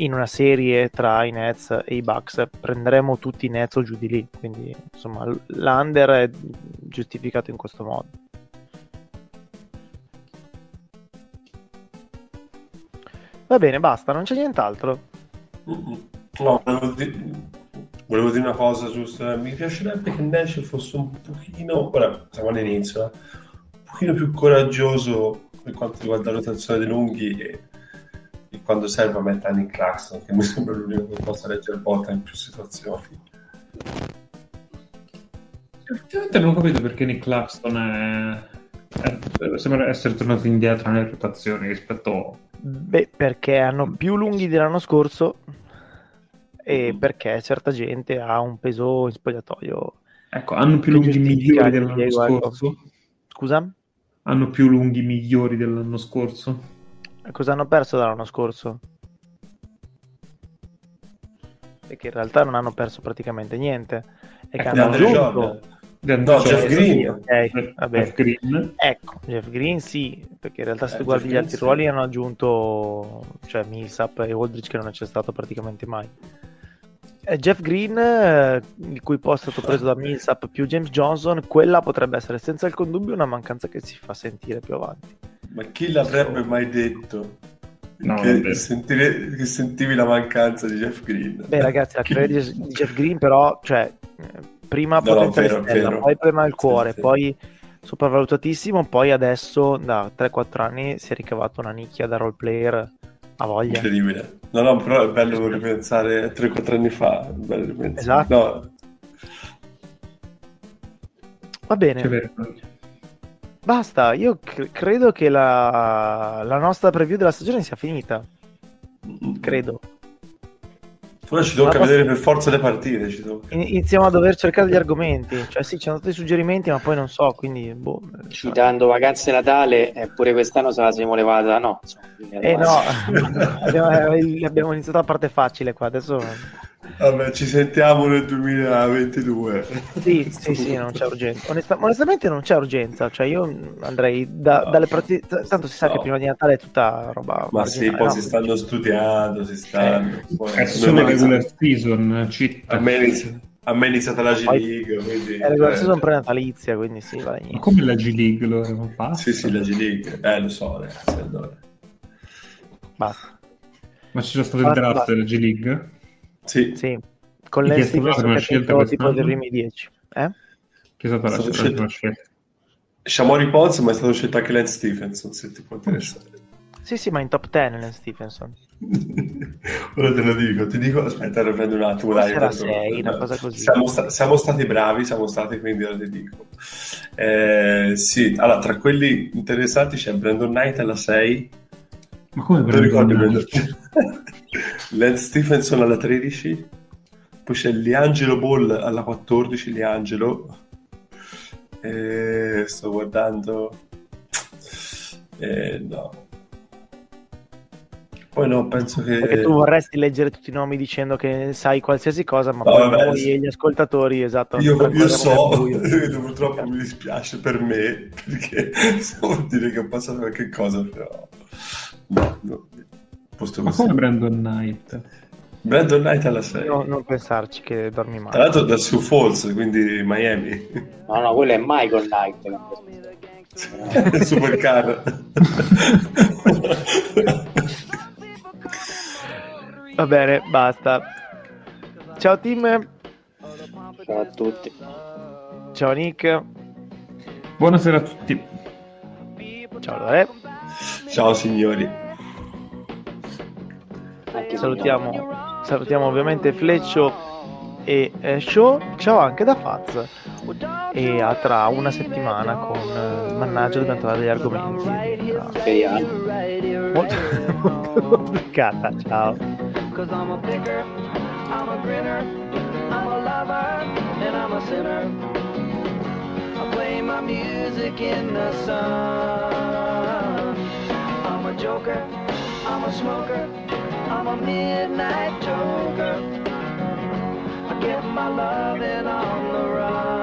in una serie tra i Nets e i Bucks prenderemo tutti i Nets o giù di lì, quindi insomma l'under è giustificato in questo modo. Va bene, basta, non c'è nient'altro. No, volevo dire, volevo dire una cosa giusta. Mi piacerebbe che Nash fosse un pochino, ora siamo all'inizio, un pochino più coraggioso per quanto riguarda la rotazione dei lunghi, e, e quando serve a mettere in Clarkson, che mi sembra l'unico che possa leggere botta in più situazioni. Effettivamente non ho capito perché Nick Claxton è... È... sembra essere tornato indietro nelle rotazioni rispetto... Beh, perché hanno più lunghi dell'anno scorso, e perché certa gente ha un peso in spogliatoio. Ecco, hanno più lunghi migliori dell'anno scorso. Scusa? Hanno più lunghi migliori dell'anno scorso. E cosa hanno perso dall'anno scorso? E che in realtà non hanno perso praticamente niente. E eh, che hanno aggiunto no, Jeff Green. Sì, okay, vabbè. Jeff Green. Ecco, Jeff Green sì, perché in realtà se eh, tu guardi Jeff gli Green, altri sì. ruoli hanno aggiunto, cioè, Millsap e Aldridge, che non c'è stato praticamente mai. E Jeff Green, eh, il cui posto è stato preso da Millsap più James Johnson, quella potrebbe essere senza alcun dubbio una mancanza che si fa sentire più avanti. Ma chi l'avrebbe so. mai detto no, che, sentire, che sentivi la mancanza di Jeff Green? Beh ragazzi, la carriera di Jeff Green però, cioè, prima no, potenza no, vero, stella, vero. poi prema il cuore, sì, sì. poi sopravvalutatissimo, poi adesso da tre quattro anni si è ricavato una nicchia da role player a voglia. Incredibile. No, no, però è bello ripensare tre quattro anni fa, è bello ripensare. Esatto. No. Va bene. Basta, io cre- credo che la, la nostra preview della stagione sia finita. Credo. Ora ci tocca vedere per forza le partite. Ci Iniziamo a dover cercare gli argomenti. Cioè sì, ci hanno dato i suggerimenti, ma poi non so, quindi... Boh, citando vacanze Natale, eppure quest'anno se la siamo levata, no. Eh no, abbiamo, abbiamo iniziato la parte facile qua, adesso... Vabbè, ci sentiamo nel duemilaventidue. Sì, sì, sì, non c'è urgenza. Onesta- onestamente non c'è urgenza, cioè io andrei da, no, dalle partite, tanto si sa no. che prima di Natale è tutta roba. Ma sì, poi no, si stanno no. studiando, si stanno. Eh, poi, è solo regular season, città. A me inizia- a me è iniziata la G League, quindi è regular season prenatalizia, quindi sì, vai. Ma come la G League lo non passa? Sì, sì, la G League. Eh, lo so, ragazzi, allora. Basta. Ma ci sono state il draft della G League? Sì. sì, con le scelta tipo dei primi dieci, eh? Che è stata la scelta? Scelta. scelta? Shamori Potts, ma è stato scelto anche Lance Stephenson, se ti può interessare. Sì, sì, ma in top dieci Lance Stephenson. Ora te lo dico, ti dico, aspetta, lo prendo un attimo, dai, tanto, sei, una cosa così. Siamo, sta- siamo stati bravi, siamo stati, quindi ora ti dico. Eh, sì, allora, tra quelli interessati c'è Brandon Knight alla sei. Ma come non ricordi Brandon Knight? Lance Stephenson alla tredici, poi c'è Liangelo Ball alla quattordici. Liangelo, eh, sto guardando, eh, no, poi no, penso che perché tu vorresti leggere tutti i nomi dicendo che sai qualsiasi cosa, ma no, poi vabbè, noi e gli ascoltatori, esatto, io, io so, purtroppo mi dispiace per me, perché se vuol dire che ho passato qualche cosa, però no, no. Ma come Brandon Knight? Brandon Knight alla sei. No, non pensarci che dormi male. Tra l'altro da Sioux Falls, quindi Miami. No, no, quello è Michael Knight. Supercar. Va bene, basta. Ciao team. Ciao a tutti. Ciao Nick. Buonasera a tutti. Ciao Lore. Ciao signori. Salutiamo, salutiamo ovviamente Fleccio e eh, Show. Ciao anche da Faz. E a tra una settimana con eh, mannaggia, dobbiamo trovare degli argomenti. No. Molto, molto complicata. Ciao. I'm a midnight toker. I get my loving on the run.